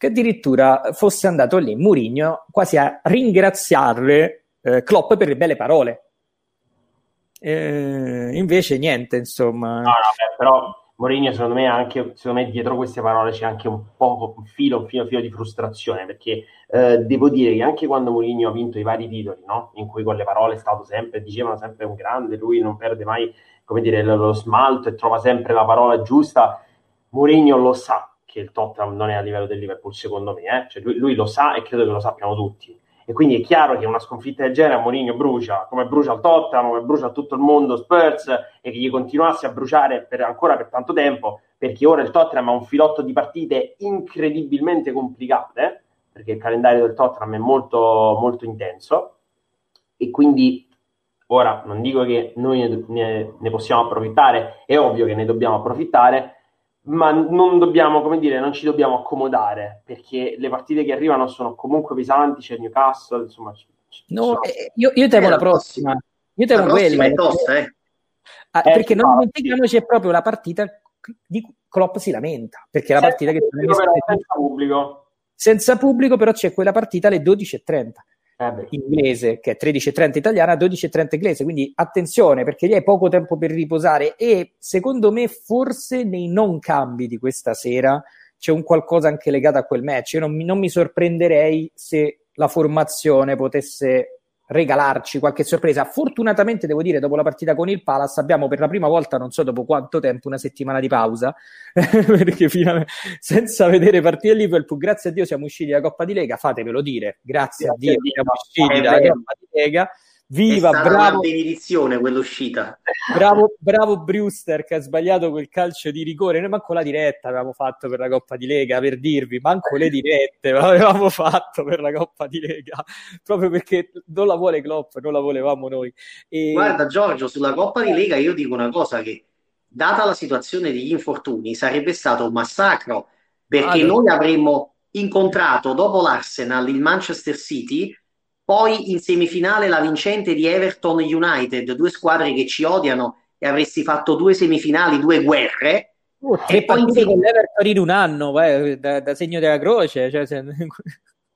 che addirittura fosse andato lì Mourinho quasi a ringraziare eh, Klopp per le belle parole. Eh, invece niente, insomma. No, no, beh, però Mourinho secondo me anche, secondo me dietro queste parole c'è anche un po' un filo, un filo, un filo di frustrazione, perché eh, devo dire che anche quando Mourinho ha vinto i vari titoli, no? In cui con le parole è stato sempre, dicevano sempre un grande, lui non perde mai, come dire, lo smalto e trova sempre la parola giusta. Mourinho lo sa che il Tottenham non è a livello del Liverpool, secondo me, eh? Cioè, lui, lui lo sa e credo che lo sappiano tutti. E quindi è chiaro che una sconfitta del genere a Mourinho brucia, come brucia il Tottenham, come brucia tutto il mondo Spurs, e che gli continuasse a bruciare per, ancora per tanto tempo, perché ora il Tottenham ha un filotto di partite incredibilmente complicate, eh? Perché il calendario del Tottenham è molto, molto intenso, e quindi ora non dico che noi ne, ne, ne possiamo approfittare, è ovvio che ne dobbiamo approfittare, ma non dobbiamo, come dire, non ci dobbiamo accomodare, perché le partite che arrivano sono comunque pesanti, c'è il Newcastle, insomma... No, sono... eh, io, io temo eh, la prossima. Io temo la prossima quella. È tosta, eh. Ah, eh, perché non dimentichiamoci, è proprio la partita di Klopp si lamenta, perché è la partita che... Pubblico, però, senza pubblico. Senza pubblico, però c'è quella partita alle dodici e trenta. Eh inglese, che è tredici e trenta italiana, dodici e trenta inglese, quindi attenzione perché lì hai poco tempo per riposare, e secondo me forse nei non cambi di questa sera c'è un qualcosa anche legato a quel match. Io non mi, non mi sorprenderei se la formazione potesse regalarci qualche sorpresa. Fortunatamente devo dire, dopo la partita con il Palace abbiamo per la prima volta, non so dopo quanto tempo, una settimana di pausa perché fino a... senza vedere partire Liverpool, grazie a Dio siamo usciti dalla Coppa di Lega, fatemelo dire, grazie, grazie a Dio, Dio siamo usciti dalla Coppa di Lega, viva, bravo, una benedizione quell'uscita, bravo, bravo Brewster che ha sbagliato quel calcio di rigore. Noi manco la diretta avevamo fatto per la Coppa di Lega, per dirvi, manco le dirette avevamo fatto per la Coppa di Lega, proprio perché non la vuole Klopp, non la volevamo noi. E... guarda Giorgio, sulla Coppa di Lega io dico una cosa, che data la situazione degli infortuni sarebbe stato un massacro, perché ah, noi avremmo incontrato dopo l'Arsenal il Manchester City, poi in semifinale la vincente di Everton United, due squadre che ci odiano, e avresti fatto due semifinali, due guerre. Oh, tre partite con l'Everton in un anno, vai, da, da segno della croce. Cioè, se...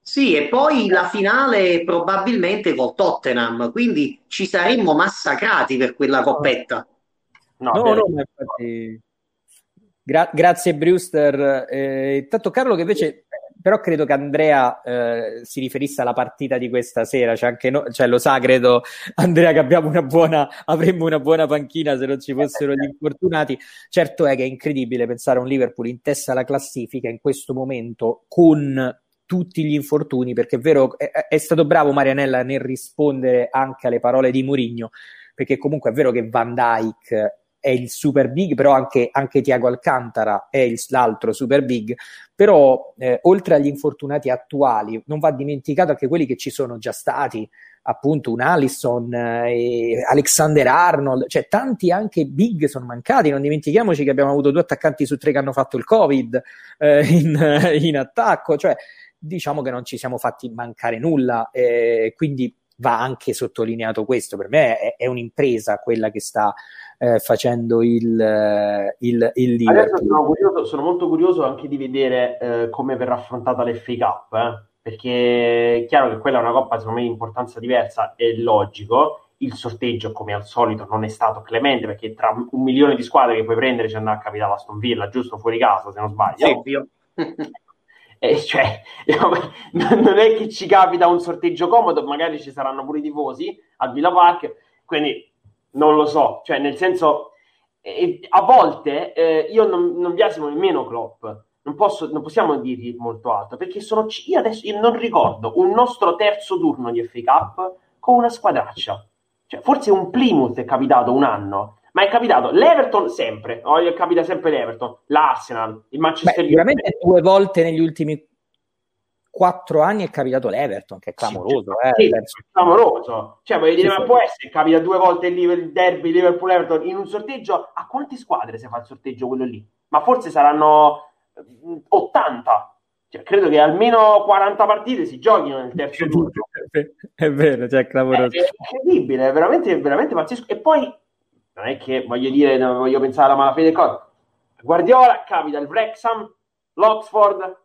Sì, e poi la finale probabilmente col Tottenham, quindi ci saremmo massacrati per quella coppetta. No, no, per... no, no infatti... Gra- grazie Brewster. Eh, tanto Carlo che invece... Però credo che Andrea eh, si riferisse alla partita di questa sera, cioè anche no, cioè lo sa, credo Andrea, che abbiamo una buona, avremmo una buona panchina se non ci fossero gli infortunati. Certo è che è incredibile pensare a un Liverpool in testa alla classifica in questo momento con tutti gli infortuni, perché è vero, è, è stato bravo Marianella nel rispondere anche alle parole di Mourinho, perché comunque è vero che Van Dijk è il super big, però anche, anche Thiago Alcantara è il, l'altro super big, però eh, oltre agli infortunati attuali non va dimenticato anche quelli che ci sono già stati, appunto un Alisson, eh, Alexander Arnold, cioè tanti anche big sono mancati. Non dimentichiamoci che abbiamo avuto due attaccanti su tre che hanno fatto il Covid eh, in, in attacco, cioè diciamo che non ci siamo fatti mancare nulla, eh, quindi va anche sottolineato questo. Per me è, è un'impresa quella che sta eh, facendo il, il, il Liverpool. Adesso sono, curioso, sono molto curioso anche di vedere eh, come verrà affrontata l'F A Cup, eh? Perché è chiaro che quella è una coppa secondo me di importanza diversa, è logico. Il sorteggio come al solito non è stato clemente, perché tra un milione di squadre che puoi prendere ci andrà a capitare l'Aston Villa, giusto, fuori casa se non sbaglio. Ovvio. Eh, cioè, non è che ci capita un sorteggio comodo, magari ci saranno pure i tifosi al Villa Park, quindi non lo so, cioè nel senso eh, a volte eh, io non, non biasimo nemmeno Klopp, non, posso, non possiamo dirgli molto alto, perché sono, io adesso io non ricordo un nostro terzo turno di F A Cup con una squadraccia, cioè forse un Plymouth è capitato un anno, ma è capitato l'Everton sempre, oh, capita sempre l'Everton, l'Arsenal, il Manchester United. Sicuramente due volte negli ultimi quattro anni è capitato l'Everton, che è clamoroso. Sì, eh, è clamoroso. Cioè, voglio dire, sì, ma sì. Può essere che capita due volte il derby Liverpool-Everton in un sorteggio? A quante squadre si fa il sorteggio quello lì? Ma forse saranno ottanta. Cioè, credo che almeno quaranta partite si giochino nel terzo turno. È vero, cioè, è clamoroso. È, è incredibile, è veramente, veramente pazzesco. E poi non è che voglio dire, non voglio pensare alla malafede del corpo. Guardiola capita il Wrexham, l'Oxford,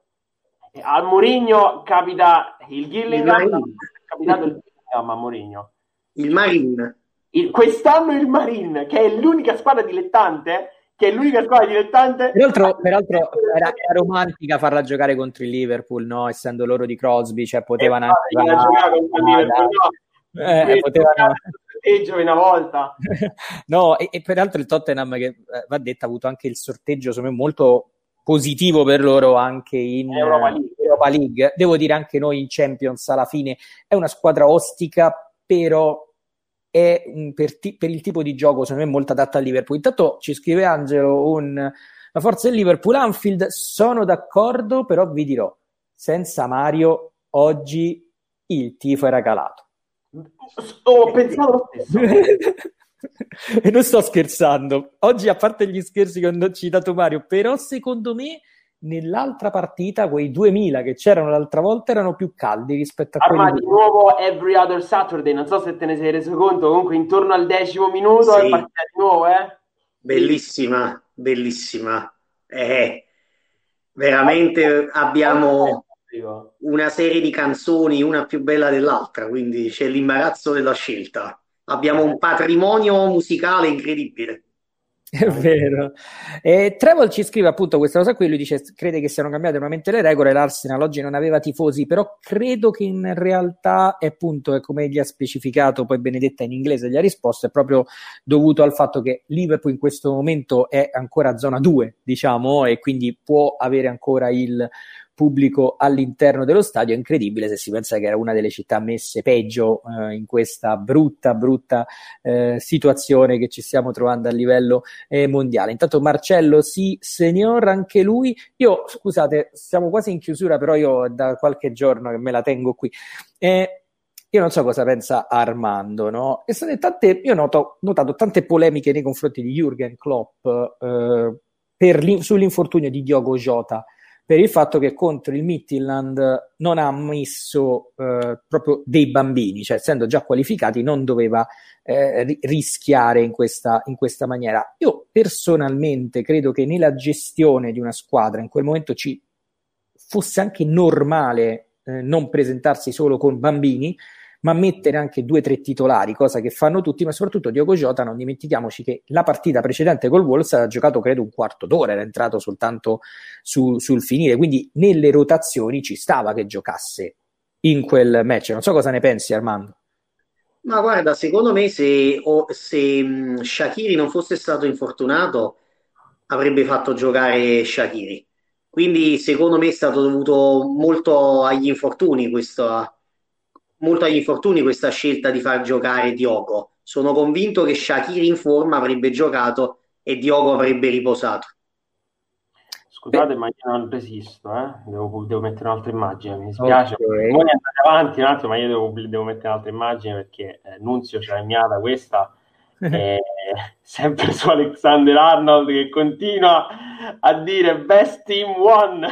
al Mourinho capita il Gillingham, il è capitato il Gillingham a Mourinho. Il Marine. Il, quest'anno il Marine, che è l'unica squadra dilettante, che è l'unica squadra dilettante. Peraltro, peraltro era, era romantica farla giocare contro il Liverpool, no? Essendo loro di Crosby, cioè potevano anche giocare contro il Liverpool, no? Eh, eh, potevano una volta no e, e peraltro il Tottenham, che va detto, ha avuto anche il sorteggio secondo me molto positivo per loro anche in Europa League. Europa League devo dire anche noi in Champions alla fine è una squadra ostica, però è un per, ti, per il tipo di gioco secondo me molto adatta al Liverpool. Intanto ci scrive Angelo un la forza del Liverpool Anfield, sono d'accordo, però vi dirò, senza Mario oggi il tifo era calato. Ho pensato lo stesso e non sto scherzando. Oggi, a parte gli scherzi che ho citato Mario, però secondo me nell'altra partita quei duemila che c'erano l'altra volta erano più caldi rispetto a quelli. Armati di nuovo Every Other Saturday, non so se te ne sei reso conto, comunque intorno al decimo minuto sì. È partita di nuovo, eh? Bellissima, bellissima, eh, veramente abbiamo una serie di canzoni, una più bella dell'altra, quindi c'è l'imbarazzo della scelta. Abbiamo un patrimonio musicale incredibile. È vero. E Trevor ci scrive appunto questa cosa qui, lui dice crede che siano cambiate veramente le regole, l'Arsenal oggi non aveva tifosi, però credo che in realtà è appunto, è come gli ha specificato poi Benedetta in inglese, gli ha risposto, è proprio dovuto al fatto che Liverpool in questo momento è ancora zona due, diciamo, e quindi può avere ancora il pubblico all'interno dello stadio. È incredibile se si pensa che era una delle città messe peggio eh, in questa brutta brutta eh, situazione che ci stiamo trovando a livello eh, mondiale. Intanto Marcello sì signor, anche lui, io scusate siamo quasi in chiusura, però io da qualche giorno che me la tengo qui eh, io non so cosa pensa Armando, no? E sono tante, io ho notato tante polemiche nei confronti di Jürgen Klopp eh, per, sull'infortunio di Diogo Jota, per il fatto che contro il Midtjylland non ha ammesso eh, proprio dei bambini, cioè essendo già qualificati non doveva eh, rischiare in questa, in questa maniera. Io personalmente credo che nella gestione di una squadra in quel momento ci fosse anche normale eh, non presentarsi solo con bambini, ma mettere anche due o tre titolari, cosa che fanno tutti, ma soprattutto Diogo Jota, non dimentichiamoci che la partita precedente col Wolves ha giocato credo un quarto d'ora, era entrato soltanto su, sul finire, quindi nelle rotazioni ci stava che giocasse in quel match. Non so cosa ne pensi Armando. Ma guarda, secondo me se, o, se mh, Shaqiri non fosse stato infortunato avrebbe fatto giocare Shaqiri, quindi secondo me è stato dovuto molto agli infortuni questa molto agli infortuni questa scelta di far giocare Diogo, sono convinto che Shaqiri in forma avrebbe giocato e Diogo avrebbe riposato. Scusate, ma io non resisto, eh? devo, devo mettere un'altra immagine, mi dispiace. Okay. Voi andate avanti un attimo, ma io devo, devo mettere un'altra immagine perché eh, Nunzio ce l'ha inviata questa, eh, sempre su Alexander Arnold che continua a dire best team one.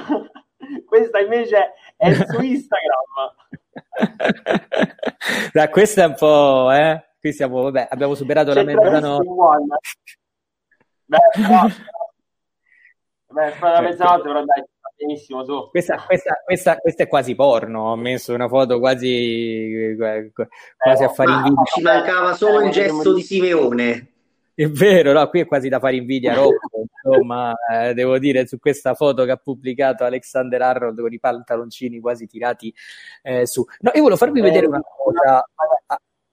Questa invece è su Instagram. Da questa è un po', eh? Qui siamo, vabbè, abbiamo superato c'è la mezzanotte. Beh, no. Beh, fa la però dai, va benissimo su. Questa, questa, questa, questa è quasi porno, ho messo una foto quasi quasi eh, a fare invidia. Ci mancava solo eh, un gesto di Simeone. È vero, no, qui è quasi da fare invidia a Rocco, insomma, eh, devo dire, su questa foto che ha pubblicato Alexander Arnold con i pantaloncini quasi tirati eh, su. No, io volevo farvi eh, vedere una cosa.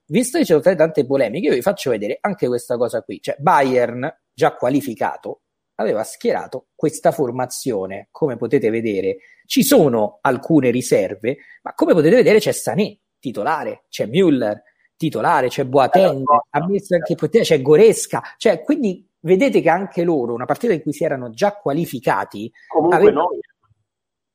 Visto che ci sono state tante polemiche, io vi faccio vedere anche questa cosa qui. Cioè, Bayern, già qualificato, aveva schierato questa formazione. Come potete vedere, ci sono alcune riserve, ma come potete vedere c'è Sané, titolare, c'è Müller, titolare, c'è Boateng, ha messo anche Poté, c'è Goresca. Cioè, quindi vedete che anche loro, una partita in cui si erano già qualificati... Comunque avevano... no.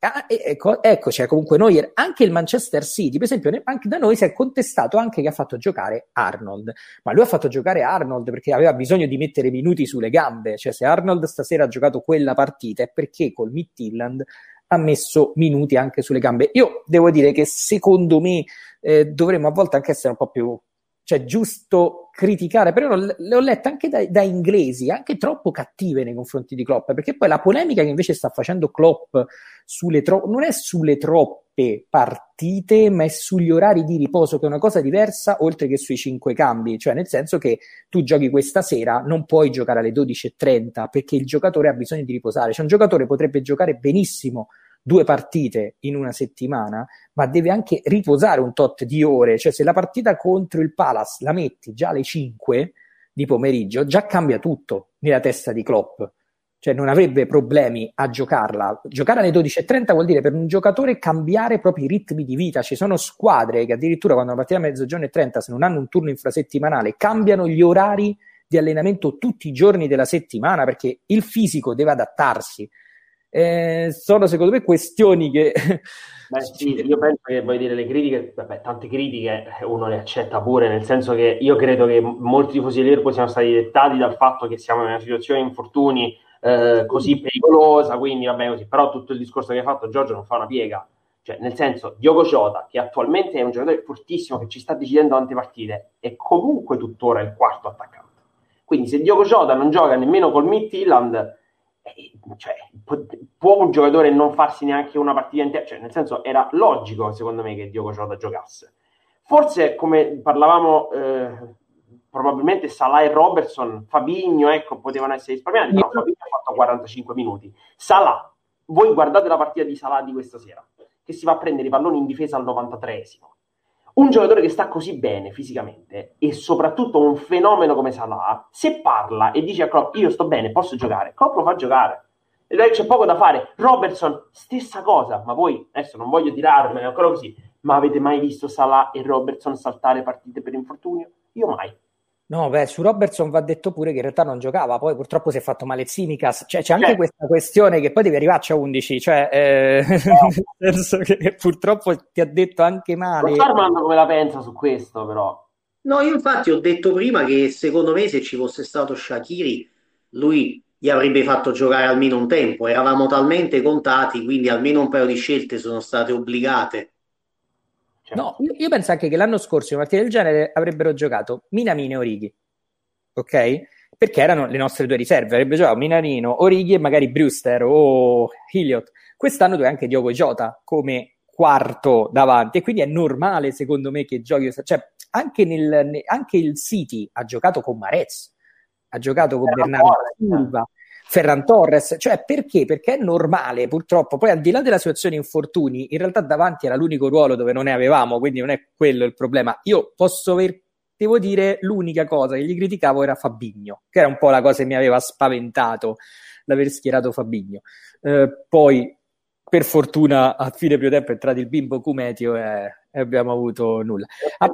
Ah, ecco, ecco, cioè, comunque Neuer, anche il Manchester City, per esempio, ne, anche da noi si è contestato anche che ha fatto giocare Arnold, ma lui ha fatto giocare Arnold perché aveva bisogno di mettere minuti sulle gambe, cioè se Arnold stasera ha giocato quella partita è perché col Midtjylland ha messo minuti anche sulle gambe. Io devo dire che secondo me eh, dovremmo a volte anche essere un po' più, cioè, giusto criticare, però l- le ho lette anche da-, da inglesi, anche troppo cattive nei confronti di Klopp, perché poi la polemica che invece sta facendo Klopp sulle tro- non è sulle troppe partite, ma è sugli orari di riposo, che è una cosa diversa, oltre che sui cinque cambi, cioè nel senso che tu giochi questa sera, non puoi giocare alle dodici e trenta, perché il giocatore ha bisogno di riposare, cioè un giocatore potrebbe giocare benissimo due partite in una settimana, ma deve anche riposare un tot di ore, cioè se la partita contro il Palace la metti già alle cinque di pomeriggio, già cambia tutto nella testa di Klopp, cioè non avrebbe problemi a giocarla. Giocare alle dodici e trenta vuol dire per un giocatore cambiare proprio i ritmi di vita, ci sono squadre che addirittura quando una partita a mezzogiorno e trenta, se non hanno un turno infrasettimanale, cambiano gli orari di allenamento tutti i giorni della settimana, perché il fisico deve adattarsi. Eh, sono secondo me questioni che Beh, sì, io penso che voglio dire le critiche, vabbè, tante critiche uno le accetta pure, nel senso che io credo che molti tifosi del Liverpool siano stati dettati dal fatto che siamo in una situazione di infortuni eh, così pericolosa, quindi vabbè così, però tutto il discorso che hai fatto Giorgio non fa una piega, cioè nel senso Diogo Jota, che attualmente è un giocatore fortissimo che ci sta decidendo tante partite, è comunque tuttora il quarto attaccante, quindi se Diogo Jota non gioca nemmeno col Midtjylland, cioè, può un giocatore non farsi neanche una partita intera, cioè, nel senso era logico secondo me che Diogo Jota giocasse, forse come parlavamo eh, probabilmente Salah e Robertson, Fabinho, ecco, potevano essere risparmiati, però Fabinho ha fatto quarantacinque minuti. Salah, voi guardate la partita di Salah di questa sera, che si va a prendere i palloni in difesa al novantatreesimo, un giocatore che sta così bene fisicamente e soprattutto un fenomeno come Salah, se parla e dice a Klopp io sto bene, posso giocare, Klopp lo fa giocare e lei c'è poco da fare. Robertson stessa cosa, ma voi adesso non voglio tirarmene ancora così, ma avete mai visto Salah e Robertson saltare partite per infortunio? Io mai. No, beh, su Robertson va detto pure che in realtà non giocava, poi purtroppo si è fatto male Tsimikas, cioè c'è anche eh. questa questione che poi devi arrivarci a undici, cioè eh, no. Nel senso che purtroppo ti ha detto anche male. Non so Armando come la pensa su questo, però. No, io infatti ho detto prima che secondo me se ci fosse stato Shaqiri lui gli avrebbe fatto giocare almeno un tempo, eravamo talmente contati, quindi almeno un paio di scelte sono state obbligate. No, io penso anche che l'anno scorso in partite del genere avrebbero giocato Minamino e Origi, ok? Perché erano le nostre due riserve, avrebbe giocato Minamino, Origi e magari Brewster o Elliott. Quest'anno dove anche Diogo Jota come quarto davanti, e quindi è normale secondo me che giochi, cioè anche, nel, anche il City ha giocato con Marez, ha giocato con Bernardo Silva, Ferran Torres, cioè perché? Perché è normale purtroppo, poi al di là della situazione infortuni, in realtà davanti era l'unico ruolo dove non ne avevamo, quindi non è quello il problema. Io posso aver, devo dire, l'unica cosa che gli criticavo era Fabinho, che era un po' la cosa che mi aveva spaventato, l'aver schierato Fabinho. Eh, poi, per fortuna, a fine primo tempo è entrato il bimbo Cumetio e, e abbiamo avuto nulla. A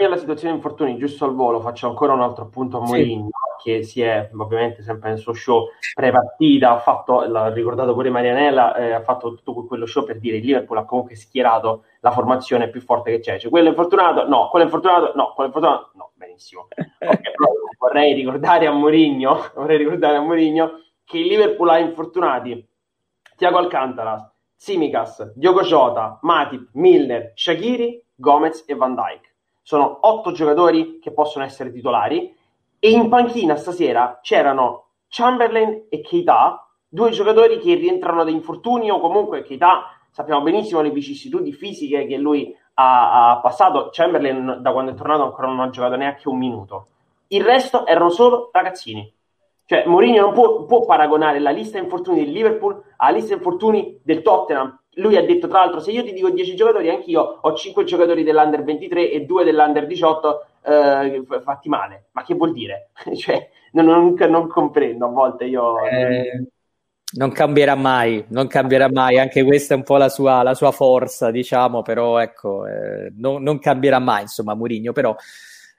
Tornare alla situazione di infortuni, giusto al volo, faccio ancora un altro appunto a Mourinho, sì, che si è ovviamente sempre nel suo show pre-partita, ha fatto, l'ha ricordato pure Marianella, eh, ha fatto tutto quello show per dire il Liverpool ha comunque schierato la formazione più forte che c'è, cioè quello è infortunato, no, quello è infortunato, no, quello è infortunato, no, benissimo. Okay, però vorrei ricordare a Mourinho, vorrei ricordare a Mourinho che il Liverpool ha infortunati Thiago Alcantara, Tsimikas, Diogo Jota, Matip, Milner, Shaqiri, Gomez e Van Dijk. Sono otto giocatori che possono essere titolari e in panchina stasera c'erano Chamberlain e Keita, due giocatori che rientrano da infortuni o comunque Keita sappiamo benissimo le vicissitudini fisiche che lui ha, ha passato. Chamberlain da quando è tornato ancora non ha giocato neanche un minuto. Il resto erano solo ragazzini. Cioè Mourinho non può, può paragonare la lista infortuni del Liverpool alla lista infortuni del Tottenham. Lui ha detto, tra l'altro, se io ti dico dieci giocatori, anch'io ho cinque giocatori dell'Under ventitré e due dell'Under diciotto eh, fatti male. Ma che vuol dire? Cioè, non, non, non comprendo, a volte io... Eh, non cambierà mai, non cambierà mai. Anche questa è un po' la sua, la sua forza, diciamo, però ecco, eh, non, non cambierà mai, insomma, Mourinho, però...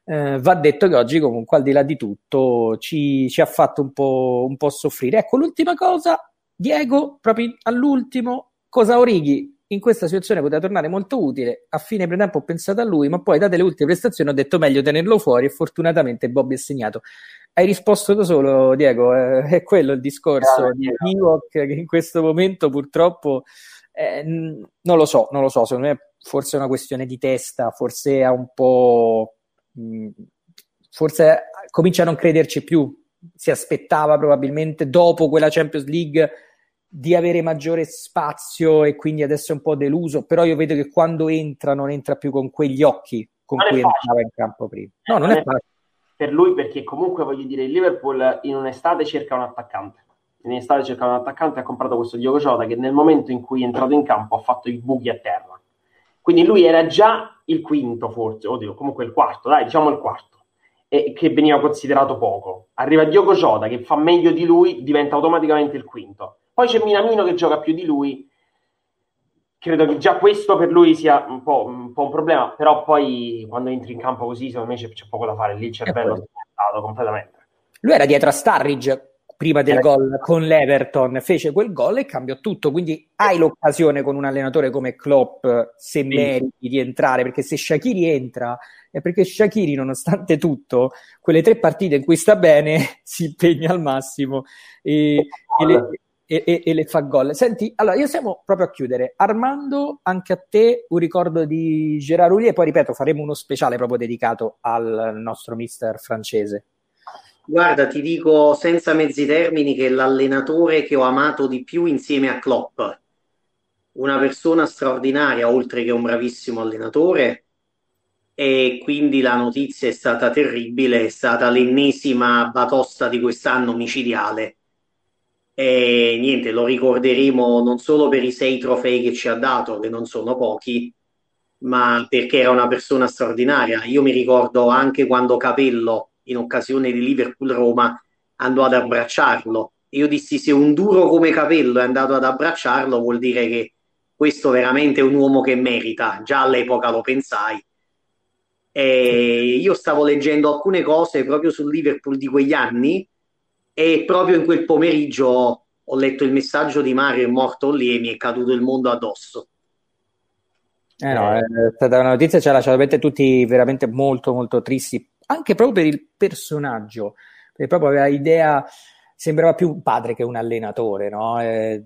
Eh, va detto che oggi comunque al di là di tutto ci, ci ha fatto un po', un po' soffrire. Ecco l'ultima cosa, Diego, proprio all'ultimo, cosa Origi in questa situazione poteva tornare molto utile. A fine pretempo ho pensato a lui, ma poi date le ultime prestazioni ho detto meglio tenerlo fuori e fortunatamente Bobby è segnato. Hai risposto da solo, Diego, eh, è quello il discorso ah, di Ewok che in questo momento purtroppo eh, non lo so, non lo so, secondo me forse è una questione di testa, forse ha un po'... forse comincia a non crederci più, si aspettava probabilmente dopo quella Champions League di avere maggiore spazio e quindi adesso è un po' deluso, però io vedo che quando entra non entra più con quegli occhi con non cui entrava in campo prima. No, non, non è facile per lui perché comunque voglio dire il Liverpool in un'estate cerca un attaccante, in un'estate cerca un attaccante ha comprato questo Diogo Jota che nel momento in cui è entrato in campo ha fatto i buchi a terra, quindi lui era già il quinto forse, oddio, comunque il quarto, dai, diciamo il quarto, e che veniva considerato poco. Arriva Diogo Jota che fa meglio di lui, diventa automaticamente il quinto. Poi c'è Minamino che gioca più di lui. Credo che già questo per lui sia un po' un, po' un problema, però poi quando entri in campo così, secondo me c'è, c'è poco da fare, lì il cervello è stato completamente. Lui era dietro a Sturridge prima del gol con l'Everton, fece quel gol e cambiò tutto, quindi hai l'occasione con un allenatore come Klopp se meriti di entrare, perché se Shaqiri entra è perché Shaqiri nonostante tutto, quelle tre partite in cui sta bene, si impegna al massimo e, e, le, e, e le fa gol. Senti, allora io siamo proprio a chiudere, Armando anche a te un ricordo di Gérard Houllier e poi ripeto faremo uno speciale proprio dedicato al nostro mister francese. Guarda, ti dico senza mezzi termini che è l'allenatore che ho amato di più insieme a Klopp, una persona straordinaria oltre che un bravissimo allenatore, e quindi la notizia è stata terribile, è stata l'ennesima batosta di quest'anno micidiale e niente, lo ricorderemo non solo per i sei trofei che ci ha dato, che non sono pochi, ma perché era una persona straordinaria. Io mi ricordo anche quando Capello in occasione di Liverpool-Roma andò ad abbracciarlo. Io dissi se un duro come Capello è andato ad abbracciarlo vuol dire che questo veramente è un uomo che merita. Già all'epoca lo pensai. E io stavo leggendo alcune cose proprio sul Liverpool di quegli anni e proprio in quel pomeriggio ho letto il messaggio di Mario, è morto lì e mi è caduto il mondo addosso. Eh no, è stata una notizia che ci ha lasciato tutti veramente molto molto tristi, anche proprio per il personaggio, perché proprio aveva idea, sembrava più un padre che un allenatore, no? Eh,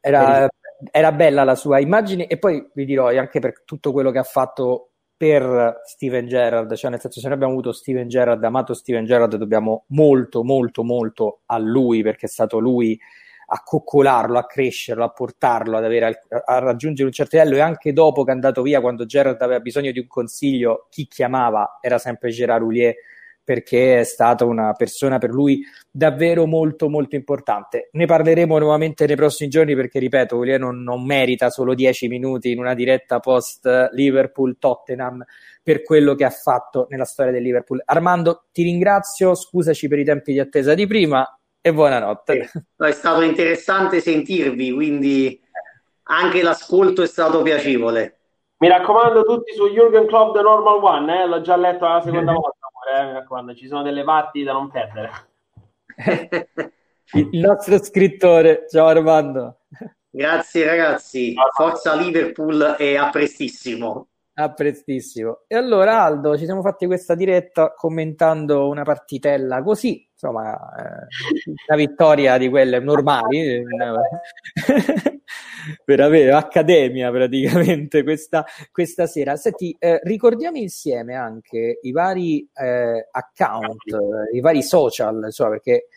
era, era bella la sua immagine e poi vi dirò anche per tutto quello che ha fatto per Steven Gerrard, cioè nel senso se noi abbiamo avuto Steven Gerrard, amato Steven Gerrard, dobbiamo molto molto molto a lui, perché è stato lui a coccolarlo, a crescerlo, a portarlo ad avere, a raggiungere un certo livello e anche dopo che è andato via, quando Gerrard aveva bisogno di un consiglio, chi chiamava era sempre Gérard Houllier, perché è stata una persona per lui davvero molto molto importante. Ne parleremo nuovamente nei prossimi giorni perché ripeto, Houllier non, non merita solo dieci minuti in una diretta post Liverpool-Tottenham per quello che ha fatto nella storia del Liverpool. Armando, ti ringrazio, scusaci per i tempi di attesa di prima. E buonanotte. È stato interessante sentirvi, quindi anche l'ascolto è stato piacevole. Mi raccomando tutti su Jürgen Klopp The Normal One, eh? L'ho già letto la seconda volta, eh? Mi raccomando, ci sono delle parti da non perdere. Il nostro scrittore, ciao Armando. Grazie ragazzi, forza Liverpool e a prestissimo. A prestissimo. E allora Aldo, ci siamo fatti questa diretta commentando una partitella così, insomma, eh, una vittoria di quelle normali, per avere accademia praticamente questa, questa sera. Senti, eh, ricordiamo insieme anche i vari eh, account, i vari social, insomma, perché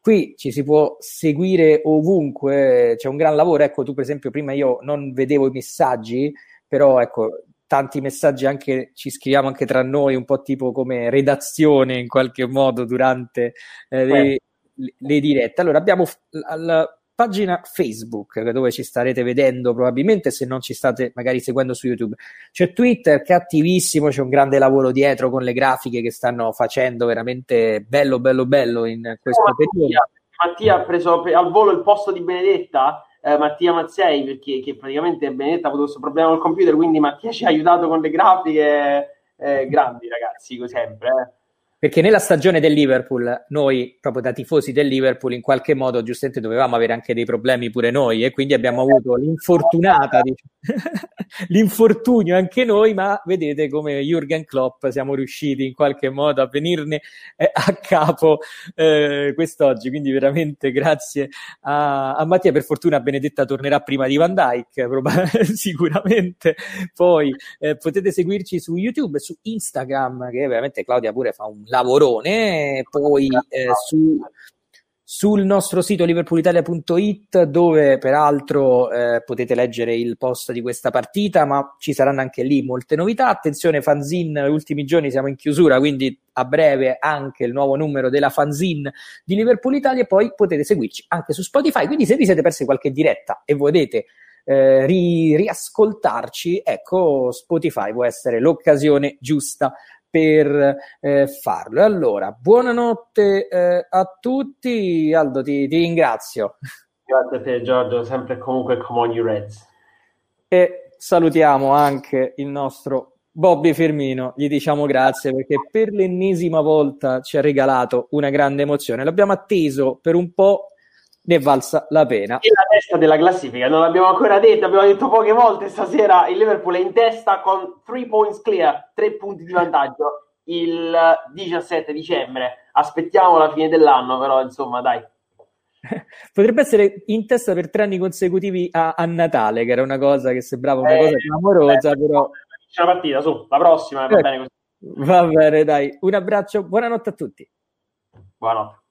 qui ci si può seguire ovunque, c'è un gran lavoro. Ecco, tu per esempio prima io non vedevo i messaggi, però ecco, tanti messaggi anche ci scriviamo anche tra noi, un po' tipo come redazione in qualche modo durante eh, le, le dirette. Allora abbiamo f- la pagina Facebook dove ci starete vedendo probabilmente, se non ci state magari seguendo su YouTube. C'è Twitter che è attivissimo, c'è un grande lavoro dietro con le grafiche che stanno facendo veramente bello bello bello in questo oh, periodo. Mattia, Mattia ha preso al volo il posto di Benedetta. Eh, Mattia Mazzei, perché che praticamente Benedetta ha avuto questo problema col computer, quindi Mattia ci ha aiutato con le grafiche eh, grandi ragazzi, come sempre eh. Perché nella stagione del Liverpool noi proprio da tifosi del Liverpool in qualche modo giustamente dovevamo avere anche dei problemi pure noi e quindi abbiamo avuto l'infortunata di... l'infortunio anche noi, ma vedete come Jürgen Klopp siamo riusciti in qualche modo a venirne eh, a capo eh, quest'oggi, quindi veramente grazie a, a Mattia. Per fortuna Benedetta tornerà prima di Van Dijk prob- sicuramente. Poi eh, potete seguirci su YouTube, su Instagram, che veramente Claudia pure fa un lavorone, poi eh, su sul nostro sito liverpool italia punto it dove peraltro eh, potete leggere il post di questa partita, ma ci saranno anche lì molte novità. Attenzione fanzine, gli ultimi giorni siamo in chiusura, quindi a breve anche il nuovo numero della fanzine di Liverpool Italia, e poi potete seguirci anche su Spotify, quindi se vi siete persi qualche diretta e volete eh, ri- riascoltarci, ecco, Spotify può essere l'occasione giusta per eh, farlo. Allora, buonanotte eh, a tutti. Aldo, ti, ti ringrazio. Grazie a te Giorgio, sempre comunque come ogni Reds. E salutiamo anche il nostro Bobby Firmino, gli diciamo grazie perché per l'ennesima volta ci ha regalato una grande emozione. L'abbiamo atteso per un po', ne è valsa la pena. E la testa della classifica, non l'abbiamo ancora detto, abbiamo detto poche volte stasera, il Liverpool è in testa con three points clear, tre punti di vantaggio il diciassette dicembre. Aspettiamo la fine dell'anno, però insomma dai. Potrebbe essere in testa per tre anni consecutivi a, a Natale, che era una cosa che sembrava una eh, cosa clamorosa, beh, però... C'è una partita, su, la prossima, eh, va bene così. Va bene, dai. Un abbraccio, buonanotte a tutti. Buonanotte.